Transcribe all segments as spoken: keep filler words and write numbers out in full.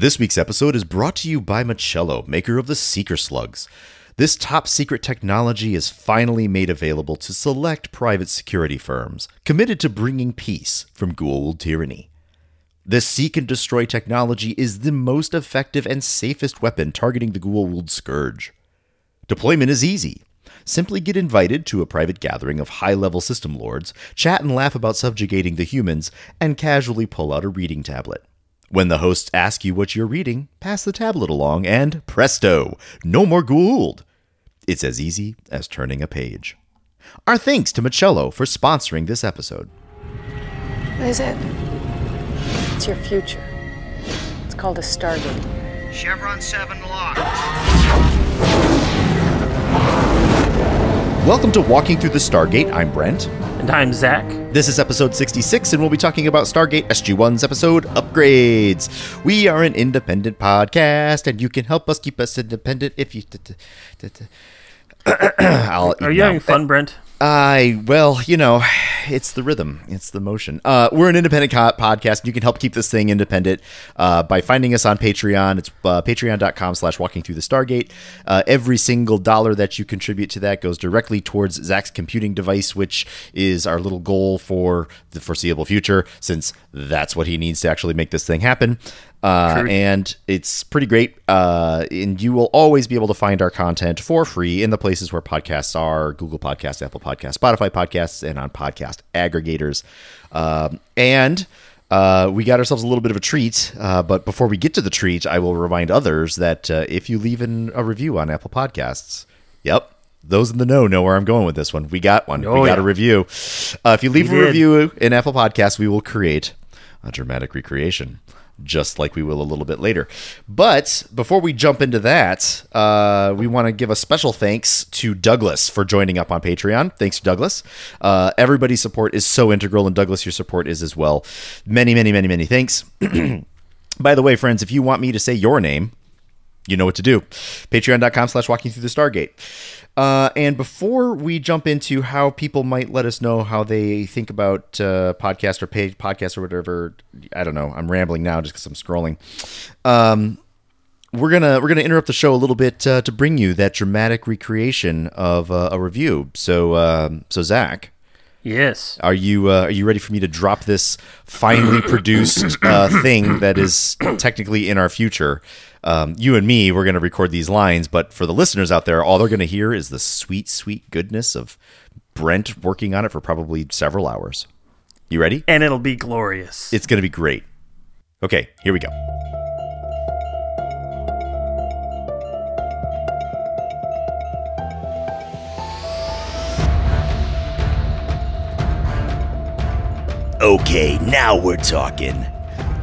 This week's episode is brought to you by Marcello, maker of the Seeker Slugs. This top-secret technology is finally made available to select private security firms committed to bringing peace from Goa'uld tyranny. This seek-and-destroy technology is the most effective and safest weapon targeting the Goa'uld scourge. Deployment is easy. Simply get invited to a private gathering of high-level system lords, chat and laugh about subjugating the humans, and casually pull out a reading tablet. When the hosts ask you what you're reading, pass the tablet along, and presto! No more Goa'uld! It's as easy as turning a page. Our thanks to Marcello for sponsoring this episode. What is it? It's your future. It's called a Stargate. Chevron seven locked. Welcome to Walking Through the Stargate. I'm Brent. And I'm Zach. This is episode sixty-six, and we'll be talking about Stargate S G one's episode, Upgrades. We are an independent podcast, and you can help us keep us independent if you... T- t- t- t- I'll, are you no, having fun, Brent? I, well, you know, it's the rhythm. It's the motion. Uh, we're an independent co- podcast. You can help keep this thing independent uh, by finding us on Patreon. It's uh, patreon.com slash walking through the Stargate. Uh, every single dollar that you contribute to that goes directly towards Zach's computing device, which is our little goal for the foreseeable future, since that's what he needs to actually make this thing happen. Uh, and it's pretty great. Uh, and you will always be able to find our content for free in the places where podcasts are: Google Podcasts, Apple Podcasts, Spotify Podcasts, and on podcast aggregators. Um, and uh, we got ourselves a little bit of a treat. Uh, but before we get to the treat, I will remind others that uh, if you leave in a review on Apple Podcasts, yep. Those in the know know where I'm going with this one. We got one. Oh, we got yeah. a review. Uh, if you leave we a did. review in Apple Podcasts, we will create a dramatic recreation, just like we will a little bit later. But before we jump into that, uh, we want to give a special thanks to Douglas for joining up on Patreon. Thanks, Douglas. Uh, everybody's support is so integral, and Douglas, your support is as well. Many, many, many, many thanks. By the way, friends, if you want me to say your name, you know what to do. Patreon.com slash walking through the Stargate. Uh, and before we jump into how people might let us know how they think about uh, podcast or paid podcast or whatever, I don't know. I'm rambling now just because I'm scrolling. Um, we're gonna we're gonna interrupt the show a little bit uh, to bring you that dramatic recreation of uh, a review. So um, so Zach, yes, are you uh, are you ready for me to drop this finely produced uh, thing that is technically in our future? Um, you and me, we're going to record these lines, but for the listeners out there, all they're going to hear is the sweet, sweet goodness of Brent working on it for probably several hours. You ready? And it'll be glorious. It's going to be great. Okay, here we go. Okay, now we're talking.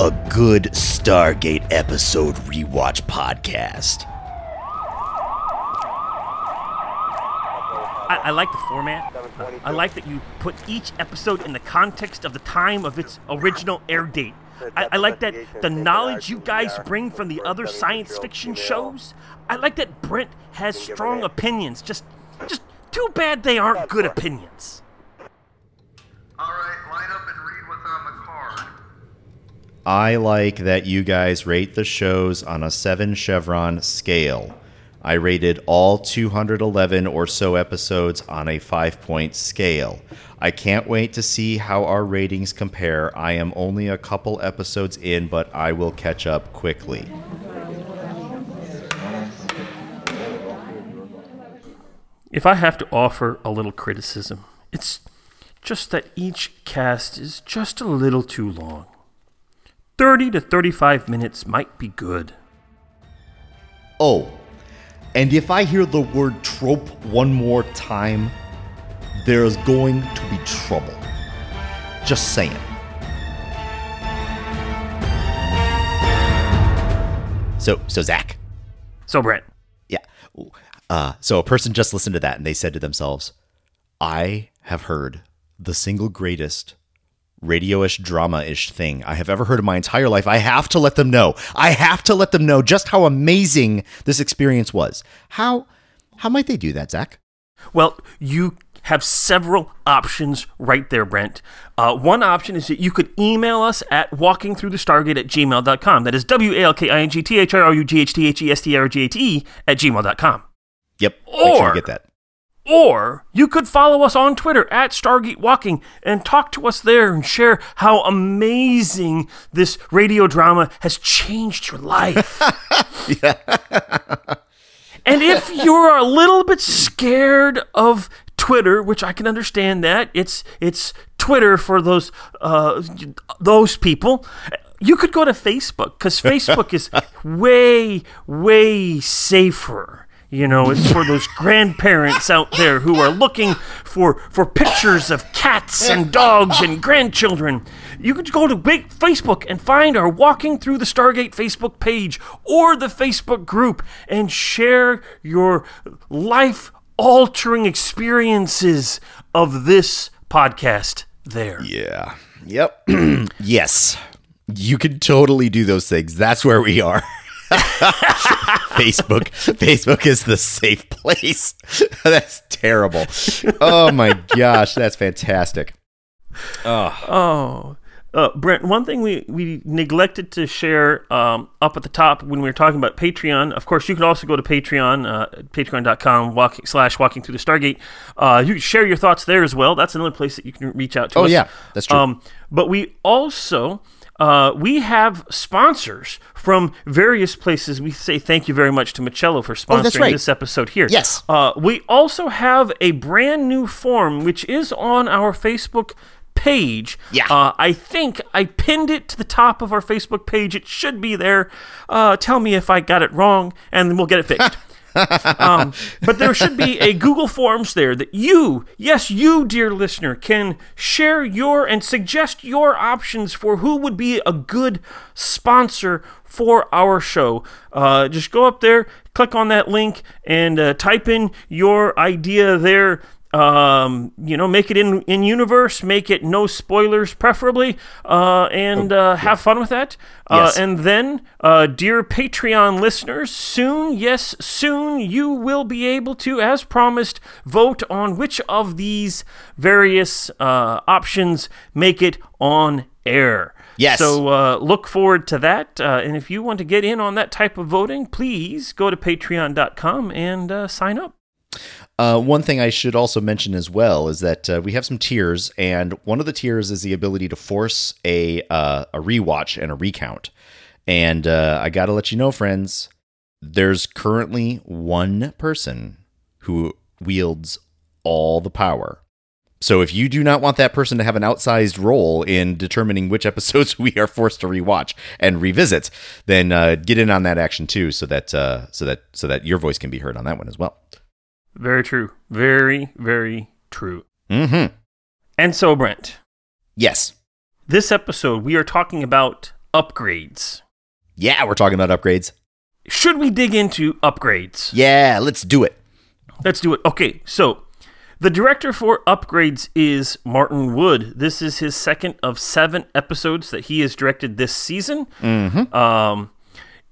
A good Stargate episode rewatch podcast. I, I like the format. I like that you put each episode in the context of the time of its original air date. I, I like that the knowledge you guys bring from the other science fiction shows. I like that Brent has strong opinions. Just, just too bad they aren't good opinions. All right, line up and read what's on the card. I like that you guys rate the shows on a seven chevron scale. I rated all two hundred eleven or so episodes on a five-point scale. I can't wait to see how our ratings compare. I am only a couple episodes in, but I will catch up quickly. If I have to offer a little criticism, it's just that each cast is just a little too long. thirty to thirty-five minutes might be good. Oh, and if I hear the word trope one more time, there is going to be trouble. Just saying. So, so Zach. So Brent. Yeah. Uh, so a person just listened to that and they said to themselves, I have heard the single greatest radio-ish, drama-ish thing I have ever heard in my entire life. I have to let them know. I have to let them know just how amazing this experience was. How how might they do that, Zach? Well, you have several options right there, Brent. Uh, one option is that you could email us at walking through the stargate at gmail dot com. That is W A L K I N G T H R U G H T H E S T R G A T E at gmail dot com. Yep, or, make sure you get that. Or you could follow us on Twitter at Stargate Walking and talk to us there and share how amazing this radio drama has changed your life. Yeah. And if you're a little bit scared of Twitter, which I can understand that, it's it's Twitter for those uh, those people, you could go to Facebook, because Facebook is way, way safer. You know, it's for those grandparents out there who are looking for, for pictures of cats and dogs and grandchildren. You could go to Facebook and find our Walking Through the Stargate Facebook page or the Facebook group and share your life-altering experiences of this podcast there. Yeah. Yep. Yes. You could totally do those things. That's where we are. Facebook Facebook is the safe place. That's terrible. Oh my gosh, that's fantastic. Oh, oh. Uh, Brent, one thing we, we neglected to share um, up at the top when we were talking about Patreon. Of course, you can also go to Patreon, uh, patreon dot com walking, slash walking through the Stargate. Uh, you can share your thoughts there as well. That's another place that you can reach out to oh, us. Oh yeah, that's true. Um, but we also... Uh, we have sponsors from various places. We say thank you very much to Marcello for sponsoring oh, that's right. this episode here. Yes. Uh, we also have a brand new form, which is on our Facebook page. Yeah. Uh, I think I pinned it to the top of our Facebook page. It should be there. Uh, tell me if I got it wrong, and then we'll get it fixed. um, but there should be a Google Forms there that you, yes, you, dear listener, can share your and suggest your options for who would be a good sponsor for our show. Uh, just go up there, click on that link, and uh, type in your idea there. Um, you know, make it in, in universe, make it no spoilers, preferably, uh, and uh, yeah. have fun with that. Uh, yes. And then, uh, dear Patreon listeners, soon, yes, soon, you will be able to, as promised, vote on which of these various uh, options make it on air. Yes. So uh, look forward to that. Uh, and if you want to get in on that type of voting, please go to patreon dot com and uh, sign up. Uh, one thing I should also mention as well is that uh, we have some tiers, and one of the tiers is the ability to force a uh, a rewatch and a recount. And uh, I gotta let you know, friends, there's currently one person who wields all the power. So if you do not want that person to have an outsized role in determining which episodes we are forced to rewatch and revisit, then uh, get in on that action too, so that uh, so that so that your voice can be heard on that one as well. Very true. Very, very true. Mm-hmm. And so, Brent. Yes. This episode, we are talking about upgrades. Yeah, we're talking about upgrades. Should we dig into upgrades? Yeah, let's do it. Let's do it. Okay, so the director for Upgrades is Martin Wood. This is his second of seven episodes that he has directed this season. Mm-hmm. Um...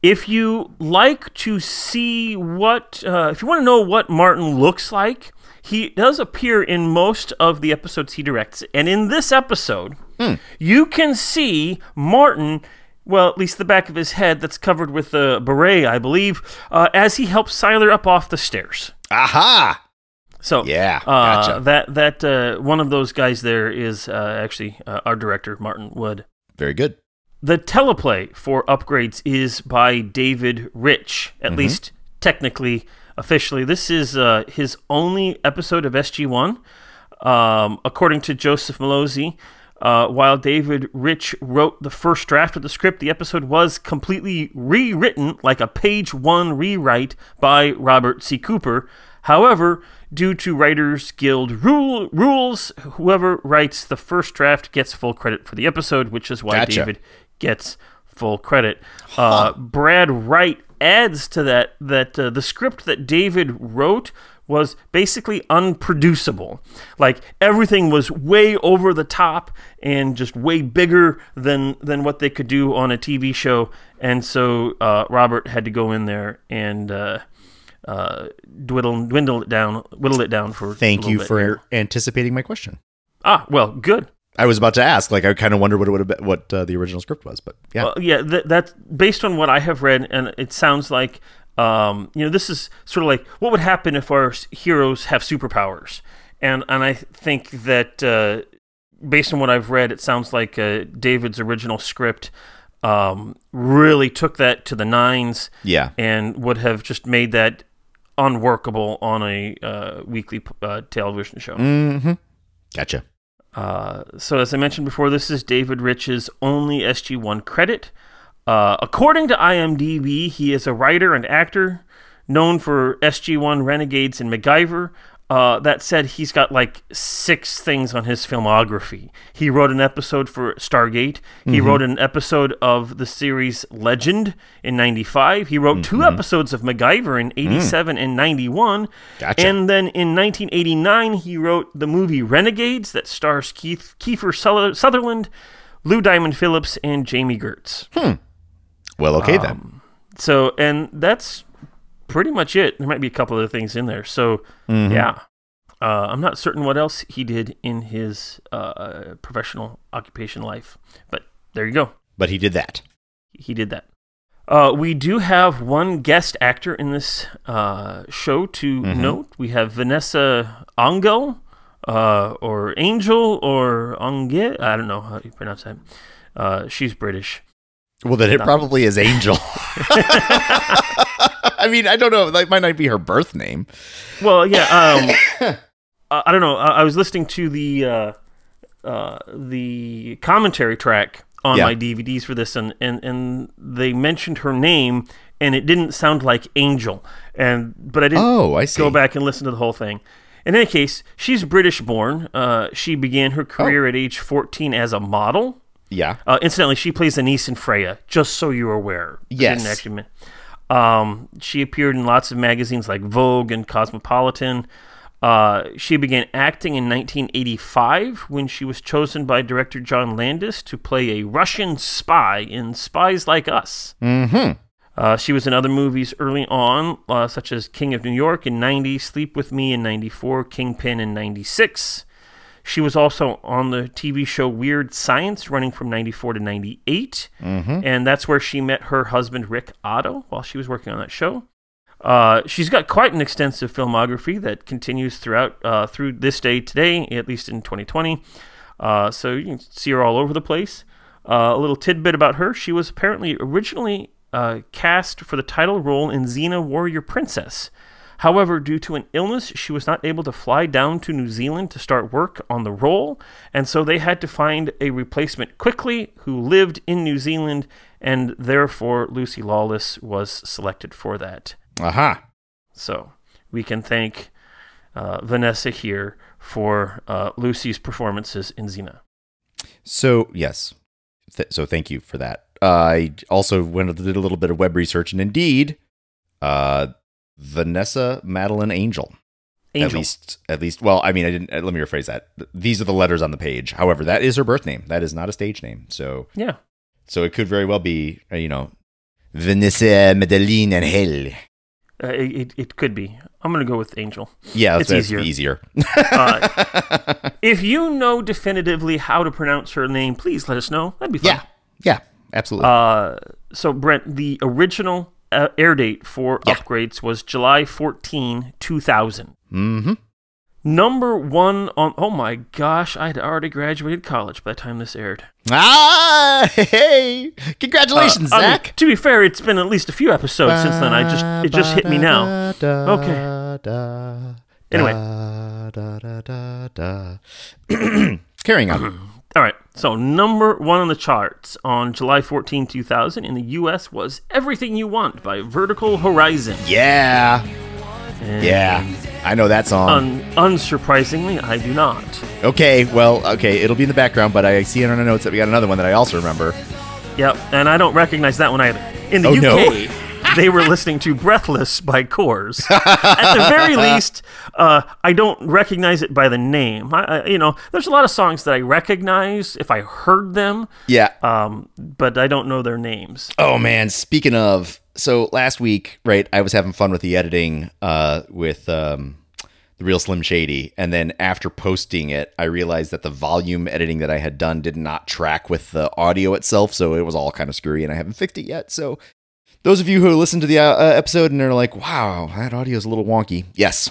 If you like to see what, uh, if you want to know what Martin looks like, he does appear in most of the episodes he directs. And in this episode, mm. you can see Martin, well, at least the back of his head that's covered with a beret, I believe, uh, as he helps Siler up off the stairs. Aha! So yeah, gotcha. uh, that, that uh, one of those guys there is uh, actually uh, our director, Martin Wood. Very good. The teleplay for Upgrades is by David Rich, at mm-hmm. least technically, officially. This is uh, his only episode of S G one, um, according to Joseph Mallozzi. Uh, while David Rich wrote the first draft of the script, the episode was completely rewritten, like a page one rewrite, by Robert C. Cooper. However, due to Writers Guild rule, rules, whoever writes the first draft gets full credit for the episode, which is why gotcha. David gets full credit. Huh. Uh, Brad Wright adds to that that uh, the script that David wrote was basically unproducible. Like, everything was way over the top and just way bigger than than what they could do on a T V show. And so uh, Robert had to go in there and uh, uh, dwindle, dwindle it down, whittle it down for. Thank you for here. anticipating my question. Ah, well, good. I was about to ask. Like, I kind of wonder what it would have been, what uh, the original script was, but yeah, well, yeah. Th- that's based on what I have read, and it sounds like um, you know, this is sort of like what would happen if our heroes have superpowers, and and I think that uh, based on what I've read, it sounds like uh, David's original script um, really took that to the nines, yeah, and would have just made that unworkable on a uh, weekly uh, television show. Mm-hmm. Gotcha. Uh, so as I mentioned before, this is David Rich's only S G one credit. Uh, according to IMDb, he is a writer and actor known for S G one, Renegades, and MacGyver. Uh, that said, he's got like six things on his filmography. He wrote an episode for Stargate. He mm-hmm. wrote an episode of the series Legend in ninety-five. He wrote mm-hmm. two episodes of MacGyver in eighty-seven mm. and ninety-one. Gotcha. And then in nineteen eighty-nine, he wrote the movie Renegades that stars Keith Kiefer Sutherland, Lou Diamond Phillips, and Jamie Gertz. Hmm. Well, okay um, then. So, and that's pretty much it. There might be a couple other things in there. So, mm-hmm. yeah. Uh, I'm not certain what else he did in his uh, professional occupation life. But there you go. But he did that. He did that. Uh, we do have one guest actor in this uh, show to mm-hmm. note. We have Vanessa Angel, uh, or Angel, or Angel. I don't know how you pronounce that. Uh, she's British. Well, then it not probably me. Is Angel. I mean, I don't know. That might not be her birth name. Well, yeah. Um, I don't know. I was listening to the uh, uh, the commentary track on yeah. my D V Ds for this, and, and, and they mentioned her name, and it didn't sound like Angel. And But I didn't oh, I go back and listen to the whole thing. In any case, she's British-born. Uh, she began her career oh. at age fourteen as a model. Yeah. Uh, incidentally, she plays Anise in Freya, just so you're aware. Yes. I didn't actually mean- Um, she appeared in lots of magazines like Vogue and Cosmopolitan. Uh, she began acting in nineteen eighty-five when she was chosen by director John Landis to play a Russian spy in Spies Like Us. Mm-hmm. Uh, she was in other movies early on, uh, such as King of New York in ninety, Sleep With Me in ninety-four, Kingpin in ninety-six. She was also on the T V show Weird Science, running from ninety-four to ninety-eight. Mm-hmm. And that's where she met her husband, Rick Otto, while she was working on that show. Uh, she's got quite an extensive filmography that continues throughout uh, through this day today, at least in twenty twenty. Uh, so you can see her all over the place. Uh, a little tidbit about her. She was apparently originally uh, cast for the title role in Xena Warrior Princess. However, due to an illness, she was not able to fly down to New Zealand to start work on the role, and so they had to find a replacement quickly who lived in New Zealand, and therefore Lucy Lawless was selected for that. Aha. So we can thank uh, Vanessa here for uh, Lucy's performances in Xena. So, yes. Th- so thank you for that. Uh, I also went and did a little bit of web research, and indeed... Uh, Vanessa Madeline Angel. Angel. At least, at least. Well, I mean, I didn't. Let me rephrase that. These are the letters on the page. However, that is her birth name. That is not a stage name. So yeah. So it could very well be, you know, Vanessa Madeline Angel. Uh, it it could be. I'm gonna go with Angel. Yeah, that's it's easier. easier. uh, if you know definitively how to pronounce her name, please let us know. That'd be fun. Yeah. Yeah. Absolutely. Uh, so Brent, the original Uh, air date for yeah. Upgrades was July fourteenth, two thousand. Mm-hmm. Number one on... Oh, my gosh. I'd already graduated college by the time this aired. Ah! Hey! Congratulations, uh, Zach! I mean, to be fair, it's been at least a few episodes ba, since then. I just It just hit me now. Da, okay. Da, anyway. Da, da, da, da. Carrying on. All right, so number one on the charts on July fourteenth, two thousand in the U S was Everything You Want by Vertical Horizon. Yeah. And yeah. I know that song. Un- unsurprisingly, I do not. Okay, well, okay, it'll be in the background, but I see in our notes that we got another one that I also remember. Yep, and I don't recognize that one either. In the oh, U K, no? They were listening to Breathless by Coors. At the very least... Uh, I don't recognize it by the name. I, I, you know, there's a lot of songs that I recognize if I heard them. Yeah. Um, but I don't know their names. Oh man, speaking of so last week, right, I was having fun with the editing uh, with um, the Real Slim Shady. And then after posting it, I realized that the volume editing that I had done did not track with the audio itself. So it was all kind of screwy and I haven't fixed it yet. So those of you who listened to the uh, episode and are like, wow, that audio is a little wonky. Yes.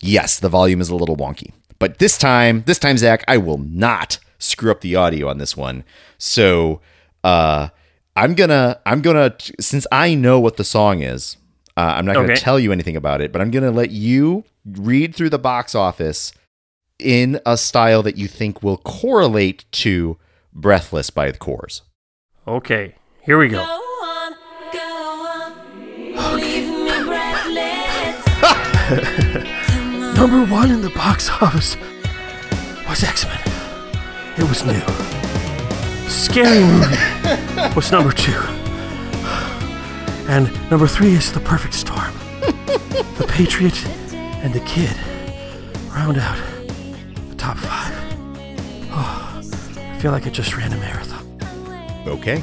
Yes, the volume is a little wonky. But this time, this time, Zach, I will not screw up the audio on this one. So uh, I'm gonna, I'm gonna, since I know what the song is, uh, I'm not gonna okay. tell you anything about it, but I'm gonna let you read through the box office in a style that you think will correlate to "Breathless" by the Coors. Okay, here we go. go. Number one in the box office was X-Men. It was new. Scary Movie was number two. And number three is The Perfect Storm. The Patriot and The Kid round out the top five. Oh, I feel like I just ran a marathon. Okay.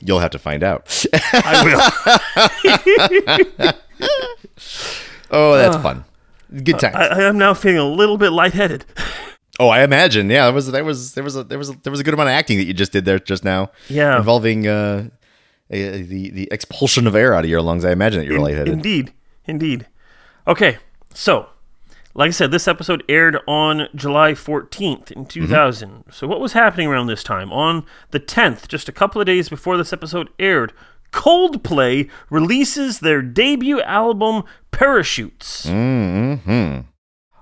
You'll have to find out. I will. Oh, that's uh, fun. Good times. I, I'm now feeling a little bit lightheaded. Oh, I imagine. Yeah, there was there was there was a, there was a, there was a good amount of acting that you just did there just now. Yeah, involving uh, a, the the expulsion of air out of your lungs. I imagine that you're In, lightheaded. Indeed, indeed. Okay, so like I said, this episode aired on July fourteenth in two thousand. Mm-hmm. So what was happening around this time? On the tenth, just a couple of days before this episode aired, Coldplay releases their debut album, Parachutes. Mm-hmm.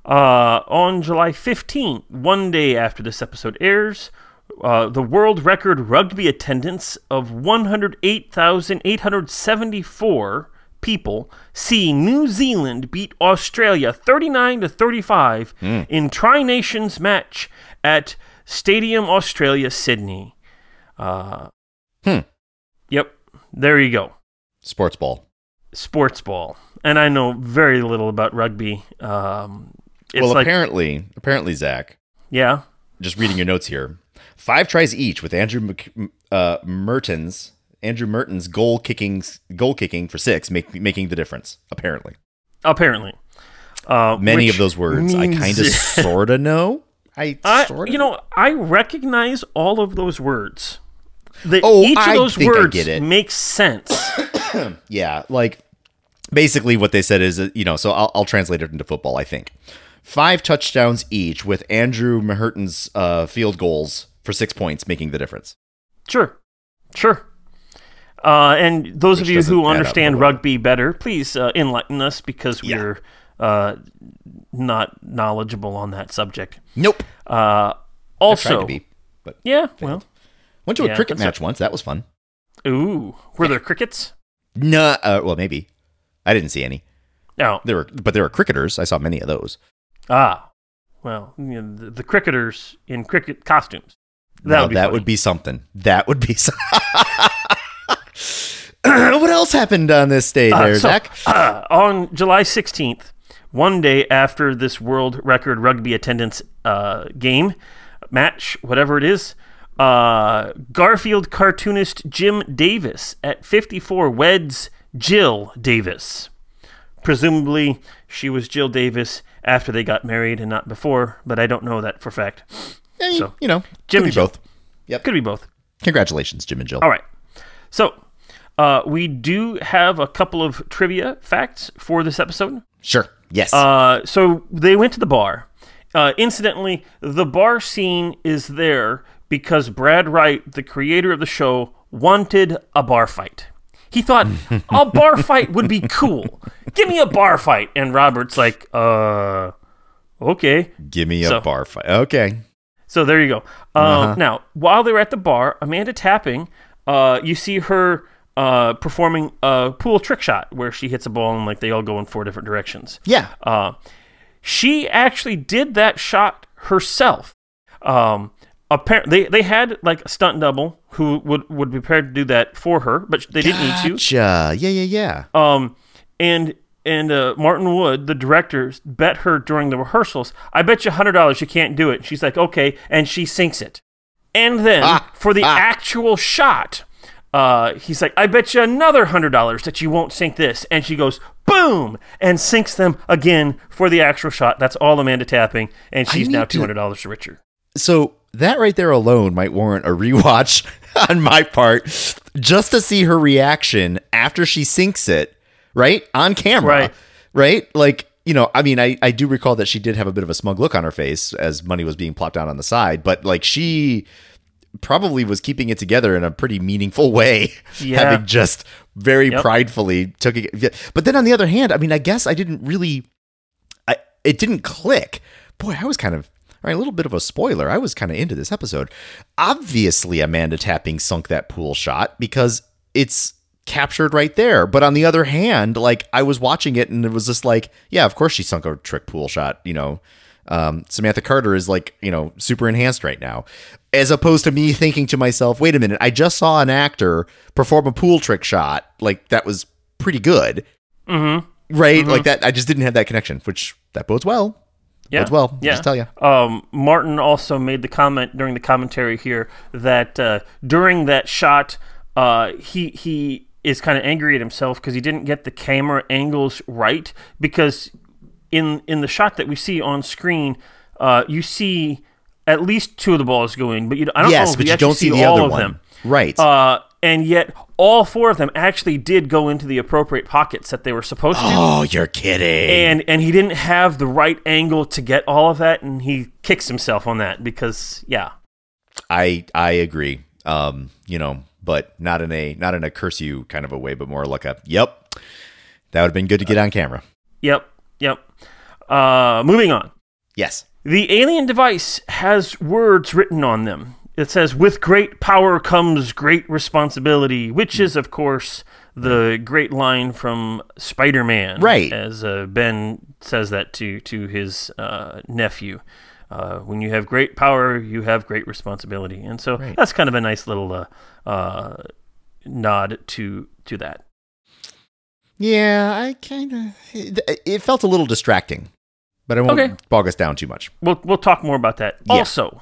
Uh, on July fifteenth, one day after this episode airs, uh, the world record rugby attendance of one hundred eight thousand eight hundred seventy-four people see New Zealand beat Australia thirty-nine to thirty-five mm. in Tri-Nations match at Stadium Australia, Sydney. Uh, hmm. Yep. There you go. Sports ball. Sports ball. And I know very little about rugby. Um, it's well, like, apparently, apparently, Zach. Yeah. Just reading your notes here. Five tries each with Andrew Mc, uh, Mehrtens. Andrew Mehrtens goal kicking goal kicking for six, make, making the difference, apparently. Apparently. Uh, Many of those words I kind of sort of know. I, I sorta. You know, I recognize all of those words. That oh, each of those I think words I get it. Makes sense. Yeah, like basically what they said is, you know, so I'll, I'll translate it into football, I think. Five touchdowns each with Andrew Mehrtens' uh, field goals for six points, making the difference. Sure, sure. Uh, and those Which of you who understand rugby better, please uh, enlighten us because yeah. we're uh, not knowledgeable on that subject. Nope. Uh, also, I tried to be, but yeah, failed. Well, went to yeah, a cricket match a- once. That was fun. Ooh, were there crickets? No. Uh, well, maybe. I didn't see any. No, there were, but there were cricketers. I saw many of those. Ah, well, you know, the, the cricketers in cricket costumes. That no, would be that funny. would be something. That would be something. What else happened on this day there, uh, so, Zach? Uh, on July sixteenth, one day after this world record rugby attendance uh, game, match, whatever it is, uh, Garfield cartoonist Jim Davis at fifty-four weds Jill Davis. Presumably, she was Jill Davis after they got married and not before, but I don't know that for a fact. Yeah, so, you know, Jim could be both. Yep. Could be both. Congratulations, Jim and Jill. All right. So, uh, we do have a couple of trivia facts for this episode. Sure. Yes. Uh, so they went to the bar. Uh, incidentally, the bar scene is there because Brad Wright, the creator of the show, wanted a bar fight. He thought a bar fight would be cool. Give me a bar fight. And Robert's like, uh, okay. Give me so, a bar fight. Okay. So there you go. Uh, uh-huh. Now, while they were at the bar, Amanda Tapping... Uh, you see her uh, performing a pool trick shot where she hits a ball and like they all go in four different directions. Yeah. Uh, she actually did that shot herself. Um, apparently, they, they had like a stunt double who would, would be prepared to do that for her, but they didn't gotcha. need to. Yeah, yeah, yeah. Um, and and uh, Martin Wood, the director, bet her during the rehearsals, I bet you one hundred dollars you can't do it. She's like, okay, and she sinks it. And then ah, for the ah. actual shot, uh, he's like, I bet you another one hundred dollars that you won't sink this. And she goes, boom, and sinks them again for the actual shot. That's all Amanda Tapping, and she's now two hundred dollars to- richer. So that right there alone might warrant a rewatch on my part, just to see her reaction after she sinks it, right? On camera, right? right? Like, you know, I mean, I, I do recall that she did have a bit of a smug look on her face as money was being plopped out on the side, but like she probably was keeping it together in a pretty meaningful way, yeah. having just very yep. pridefully took it. But then on the other hand, I mean, I guess I didn't really, I it didn't click. Boy, I was kind of, all right, a little bit of a spoiler. I was kind of into this episode. Obviously, Amanda Tapping sunk that pool shot because it's captured right there. But on the other hand, like I was watching it and it was just like, yeah, of course she sunk a trick pool shot. You know, um, Samantha Carter is like, you know, super enhanced right now, as opposed to me thinking to myself, wait a minute, I just saw an actor perform a pool trick shot. Like that was pretty good. Mm-hmm. Right. Mm-hmm. Like that. I just didn't have that connection, which that bodes well. Yeah. Bodes well. Yeah. I'll just tell you. Um, Martin also made the comment during the commentary here that uh, during that shot, uh, he, he, is kind of angry at himself because he didn't get the camera angles right, because in in the shot that we see on screen, uh, you see at least two of the balls going, but you I don't yes, know if but you, you don't see, see the all other of one. Them. Right. Uh, and yet all four of them actually did go into the appropriate pockets that they were supposed oh, to. Oh, you're kidding. And and he didn't have the right angle to get all of that, and he kicks himself on that because yeah. I I agree. Um, you know, but not in a not in a curse you kind of a way, but more like a, yep, that would have been good to get on camera. Yep, yep. Uh, moving on. Yes. The alien device has words written on them. It says, with great power comes great responsibility, which is, of course, the great line from Spider-Man. Right. As uh, Ben says that to, to his uh, nephew. Uh, when you have great power, you have great responsibility. And so right. that's kind of a nice little uh, uh, nod to to that. Yeah, I kind of... It, it felt a little distracting, but I won't okay. bog us down too much. We'll, we'll talk more about that. Yeah. Also,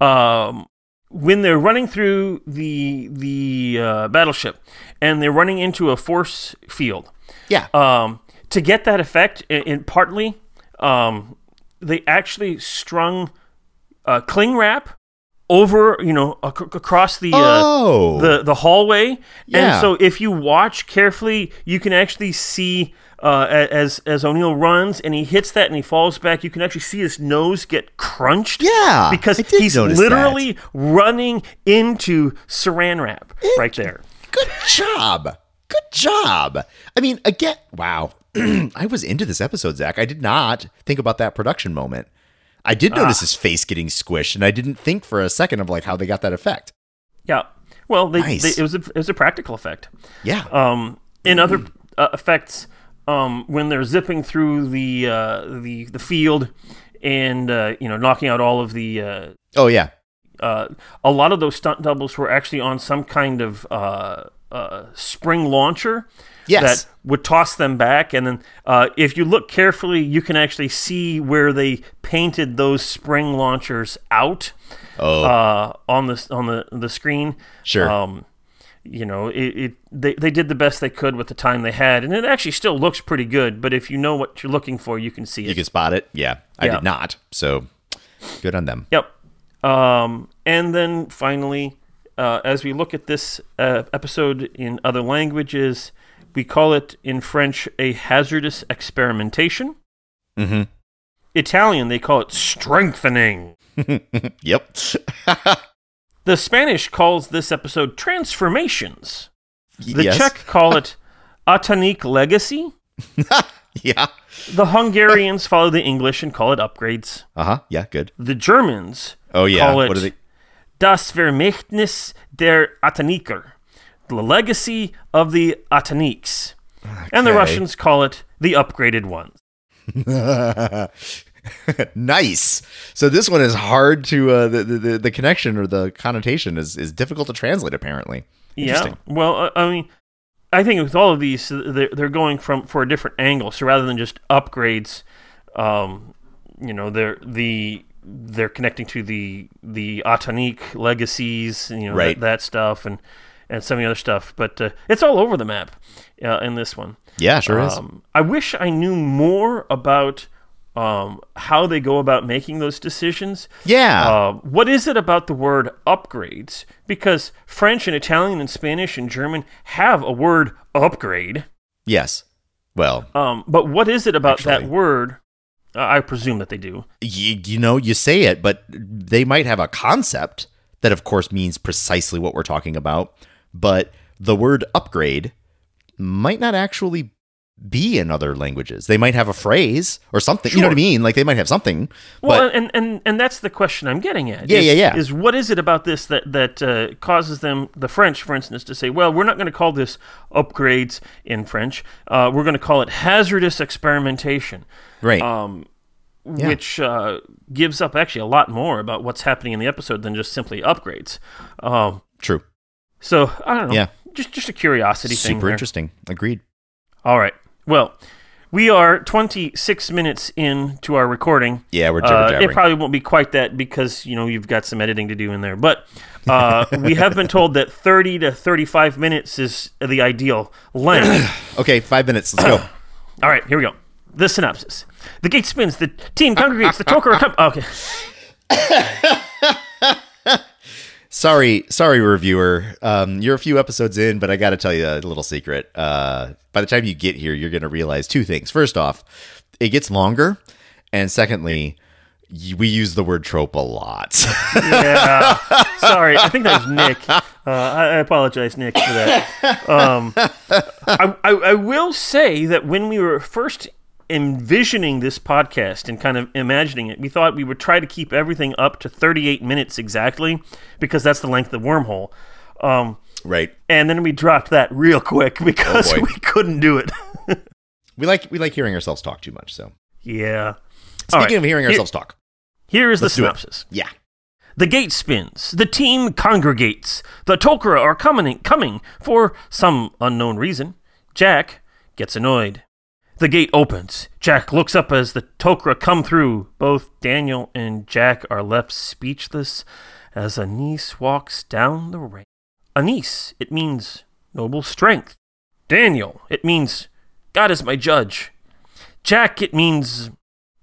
um, when they're running through the, the uh, battleship and they're running into a force field, yeah, um, to get that effect, it, it partly... Um, they actually strung uh, cling wrap over, you know, ac- across the, oh. uh, the the hallway. Yeah. And so if you watch carefully, you can actually see uh, as as O'Neill runs and he hits that and he falls back, you can actually see his nose get crunched. Yeah, because he's literally that. running into saran wrap it, right there. Good job. Good job. I mean, again, wow. I was into this episode, Zach. I did not think about that production moment. I did notice ah. his face getting squished, and I didn't think for a second of like how they got that effect. Yeah, well, they, nice. they, it was a, it was a practical effect. Yeah. Um, in mm-hmm. other uh, effects, um, when they're zipping through the uh, the the field and uh, you know knocking out all of the uh, oh yeah, uh, a lot of those stunt doubles were actually on some kind of uh, uh, spring launcher. Yes. That would toss them back, and then uh, if you look carefully, you can actually see where they painted those spring launchers out oh. uh, on the on the, the screen. Sure, um, you know it. it they, they did the best they could with the time they had, and it actually still looks pretty good. But if you know what you're looking for, you can see it. You can spot it. Yeah, I yeah. did not. So good on them. Yep. Um, and then finally, uh, as we look at this uh, episode in other languages. We call it, in French, a hazardous experimentation. Mm-hmm. Italian, they call it strengthening. Yep. The Spanish calls this episode transformations. The yes. Czech call it Atoniker legacy. Yeah. The Hungarians follow the English and call it upgrades. Uh-huh. Yeah, good. The Germans oh, yeah. call it what are they? Das Vermächtnis der Atoniker. The legacy of the Atonikers. Okay. And the Russians call it the upgraded ones. Nice. So this one is hard to, uh, the, the the connection or the connotation is, is difficult to translate, apparently. Yeah. Well, I mean, I think with all of these, they're, they're going from for a different angle. So rather than just upgrades, um, you know, they're the they're connecting to the the Atoniker legacies, you know, right. th- that stuff, and, and some of the other stuff. But uh, it's all over the map uh, in this one. Yeah, sure um, is. I wish I knew more about um, how they go about making those decisions. Yeah. Uh, what is it about the word upgrades? Because French and Italian and Spanish and German have a word upgrade. Yes. Well. Um, but what is it about actually. that word? I presume that they do. You, you know, you say it, but they might have a concept that, of course, means precisely what we're talking about. But the word upgrade might not actually be in other languages. They might have a phrase or something. Sure. You know what I mean? Like, they might have something. Well, but... and, and, and that's the question I'm getting at. Yeah, is, yeah, yeah. Is what is it about this that, that uh, causes them, the French, for instance, to say, well, we're not going to call this upgrades in French. Uh, we're going to call it hazardous experimentation. Right. Um, yeah. Which uh, gives up actually a lot more about what's happening in the episode than just simply upgrades. Um, True. So, I don't know. Yeah. Just, just a curiosity Super thing. Super interesting. Agreed. All right. Well, we are twenty-six minutes into our recording. Yeah, we're jibber-jabbering. Uh, it probably won't be quite that because, you know, you've got some editing to do in there. But uh, we have been told that thirty to thirty-five minutes is the ideal length. Okay, five minutes. Let's go. All right, here we go. The synopsis. The gate spins. The team congregates. The Tok'ra come. Okay. Sorry, sorry, reviewer. Um, you're a few episodes in, but I got to tell you a little secret. Uh, by the time you get here, you're going to realize two things. First off, it gets longer. And secondly, we use the word trope a lot. Yeah. Sorry. I think that was Nick. Uh, I, I apologize, Nick, for that. Um, I, I, I will say that when we were first envisioning this podcast and kind of imagining it, we thought we would try to keep everything up to thirty-eight minutes exactly because that's the length of Wormhole. Um, right. And then we dropped that real quick because oh we couldn't do it. we like we like hearing ourselves talk too much, so. Yeah. Speaking right. of hearing here, ourselves talk. Here is the synopsis. Yeah. The gate spins. The team congregates. The Tok'ra are coming, coming for some unknown reason. Jack gets annoyed. The gate opens. Jack looks up as the Tok'ra come through. Both Daniel and Jack are left speechless as Anise walks down the ramp. Anise, it means noble strength. Daniel, it means God is my judge. Jack, it means...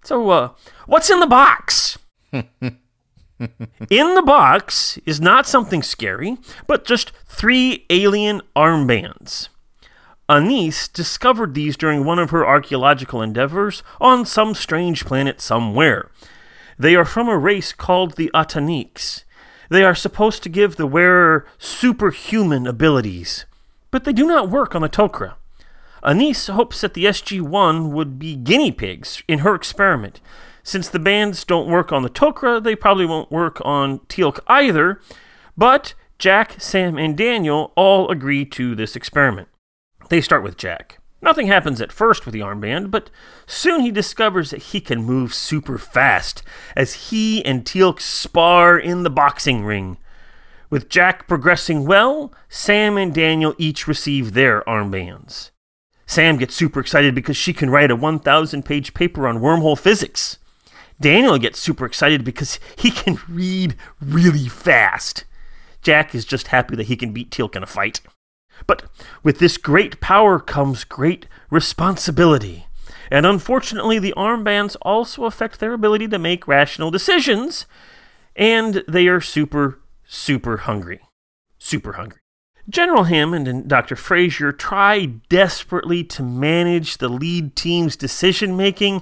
So, uh, what's in the box? In the box is not something scary, but just three alien armbands. Anise discovered these during one of her archaeological endeavors on some strange planet somewhere. They are from a race called the Atoniks. They are supposed to give the wearer superhuman abilities, but they do not work on the Tok'ra. Anise hopes that the S G one would be guinea pigs in her experiment. Since the bands don't work on the Tok'ra, they probably won't work on Teal'c either, but Jack, Sam, and Daniel all agree to this experiment. They start with Jack. Nothing happens at first with the armband, but soon he discovers that he can move super fast as he and Teal'c spar in the boxing ring. With Jack progressing well, Sam and Daniel each receive their armbands. Sam gets super excited because she can write a one thousand page paper on wormhole physics. Daniel gets super excited because he can read really fast. Jack is just happy that he can beat Teal'c in a fight. But with this great power comes great responsibility. And unfortunately, the armbands also affect their ability to make rational decisions. And they are super, super hungry. Super hungry. General Hammond and Doctor Fraser try desperately to manage the lead team's decision-making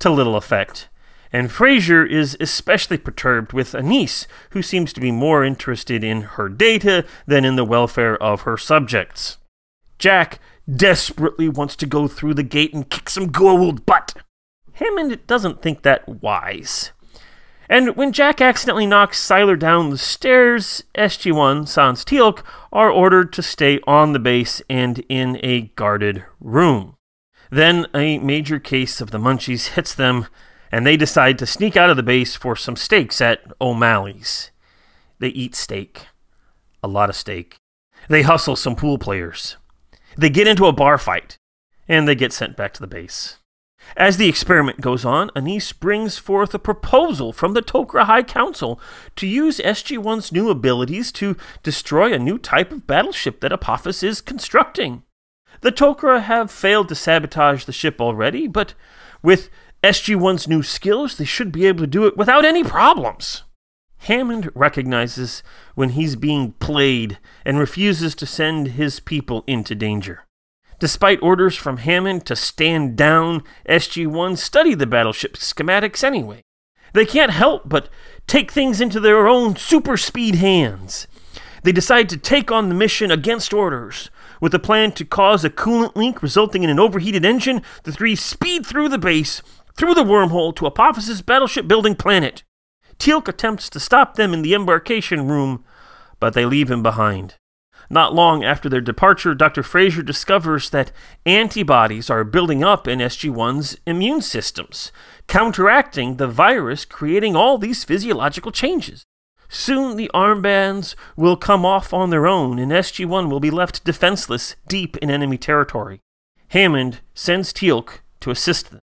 to little effect. And Fraser is especially perturbed with Anise, who seems to be more interested in her data than in the welfare of her subjects. Jack desperately wants to go through the gate and kick some Goa'uld butt. Hammond doesn't think that wise. And when Jack accidentally knocks Siler down the stairs, S G one, sans Teal'c, are ordered to stay on the base and in a guarded room. Then a major case of the munchies hits them, and they decide to sneak out of the base for some steaks at O'Malley's. They eat steak. A lot of steak. They hustle some pool players. They get into a bar fight. And they get sent back to the base. As the experiment goes on, Anise brings forth a proposal from the Tok'ra High Council to use S G one's new abilities to destroy a new type of battleship that Apophis is constructing. The Tok'ra have failed to sabotage the ship already, but with S G one's new skills, they should be able to do it without any problems. Hammond recognizes when he's being played and refuses to send his people into danger. Despite orders from Hammond to stand down, S G one study the battleship schematics anyway. They can't help but take things into their own super speed hands. They decide to take on the mission against orders. With a plan to cause a coolant leak resulting in an overheated engine, the three speed through the base, through the wormhole to Apophis's battleship-building planet. Teal'c attempts to stop them in the embarkation room, but they leave him behind. Not long after their departure, Doctor Fraser discovers that antibodies are building up in S G one's immune systems, counteracting the virus, creating all these physiological changes. Soon the armbands will come off on their own, and S G one will be left defenseless deep in enemy territory. Hammond sends Teal'c to assist them.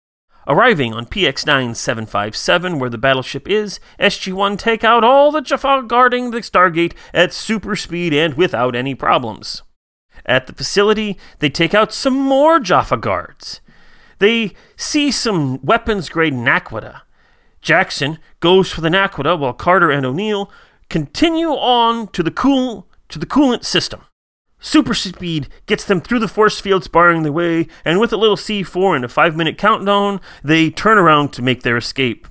Arriving on P X nine seven five seven, where the battleship is, S G one take out all the Jaffa guarding the Stargate at super speed and without any problems. At the facility, they take out some more Jaffa guards. They see some weapons-grade naquadah. Jackson goes for the naquadah while Carter and O'Neill continue on to the cool to the coolant system. Super speed gets them through the force fields barring the way, and with a little C four and a five-minute countdown, they turn around to make their escape.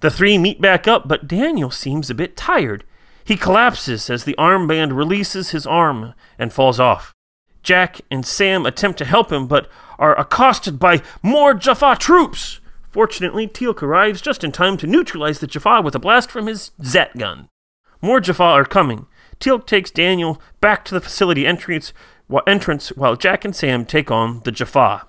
The three meet back up, but Daniel seems a bit tired. He collapses as the armband releases his arm and falls off. Jack and Sam attempt to help him, but are accosted by more Jaffa troops. Fortunately, Teal'c arrives just in time to neutralize the Jaffa with a blast from his Zat gun. More Jaffa are coming. Teal'c takes Daniel back to the facility entrance while Jack and Sam take on the Jaffa.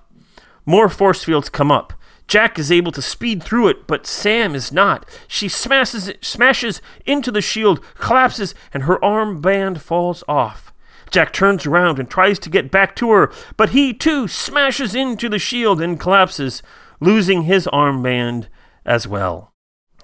More force fields come up. Jack is able to speed through it, but Sam is not. She smashes, smashes into the shield, collapses, and her armband falls off. Jack turns around and tries to get back to her, but he too smashes into the shield and collapses, losing his armband as well.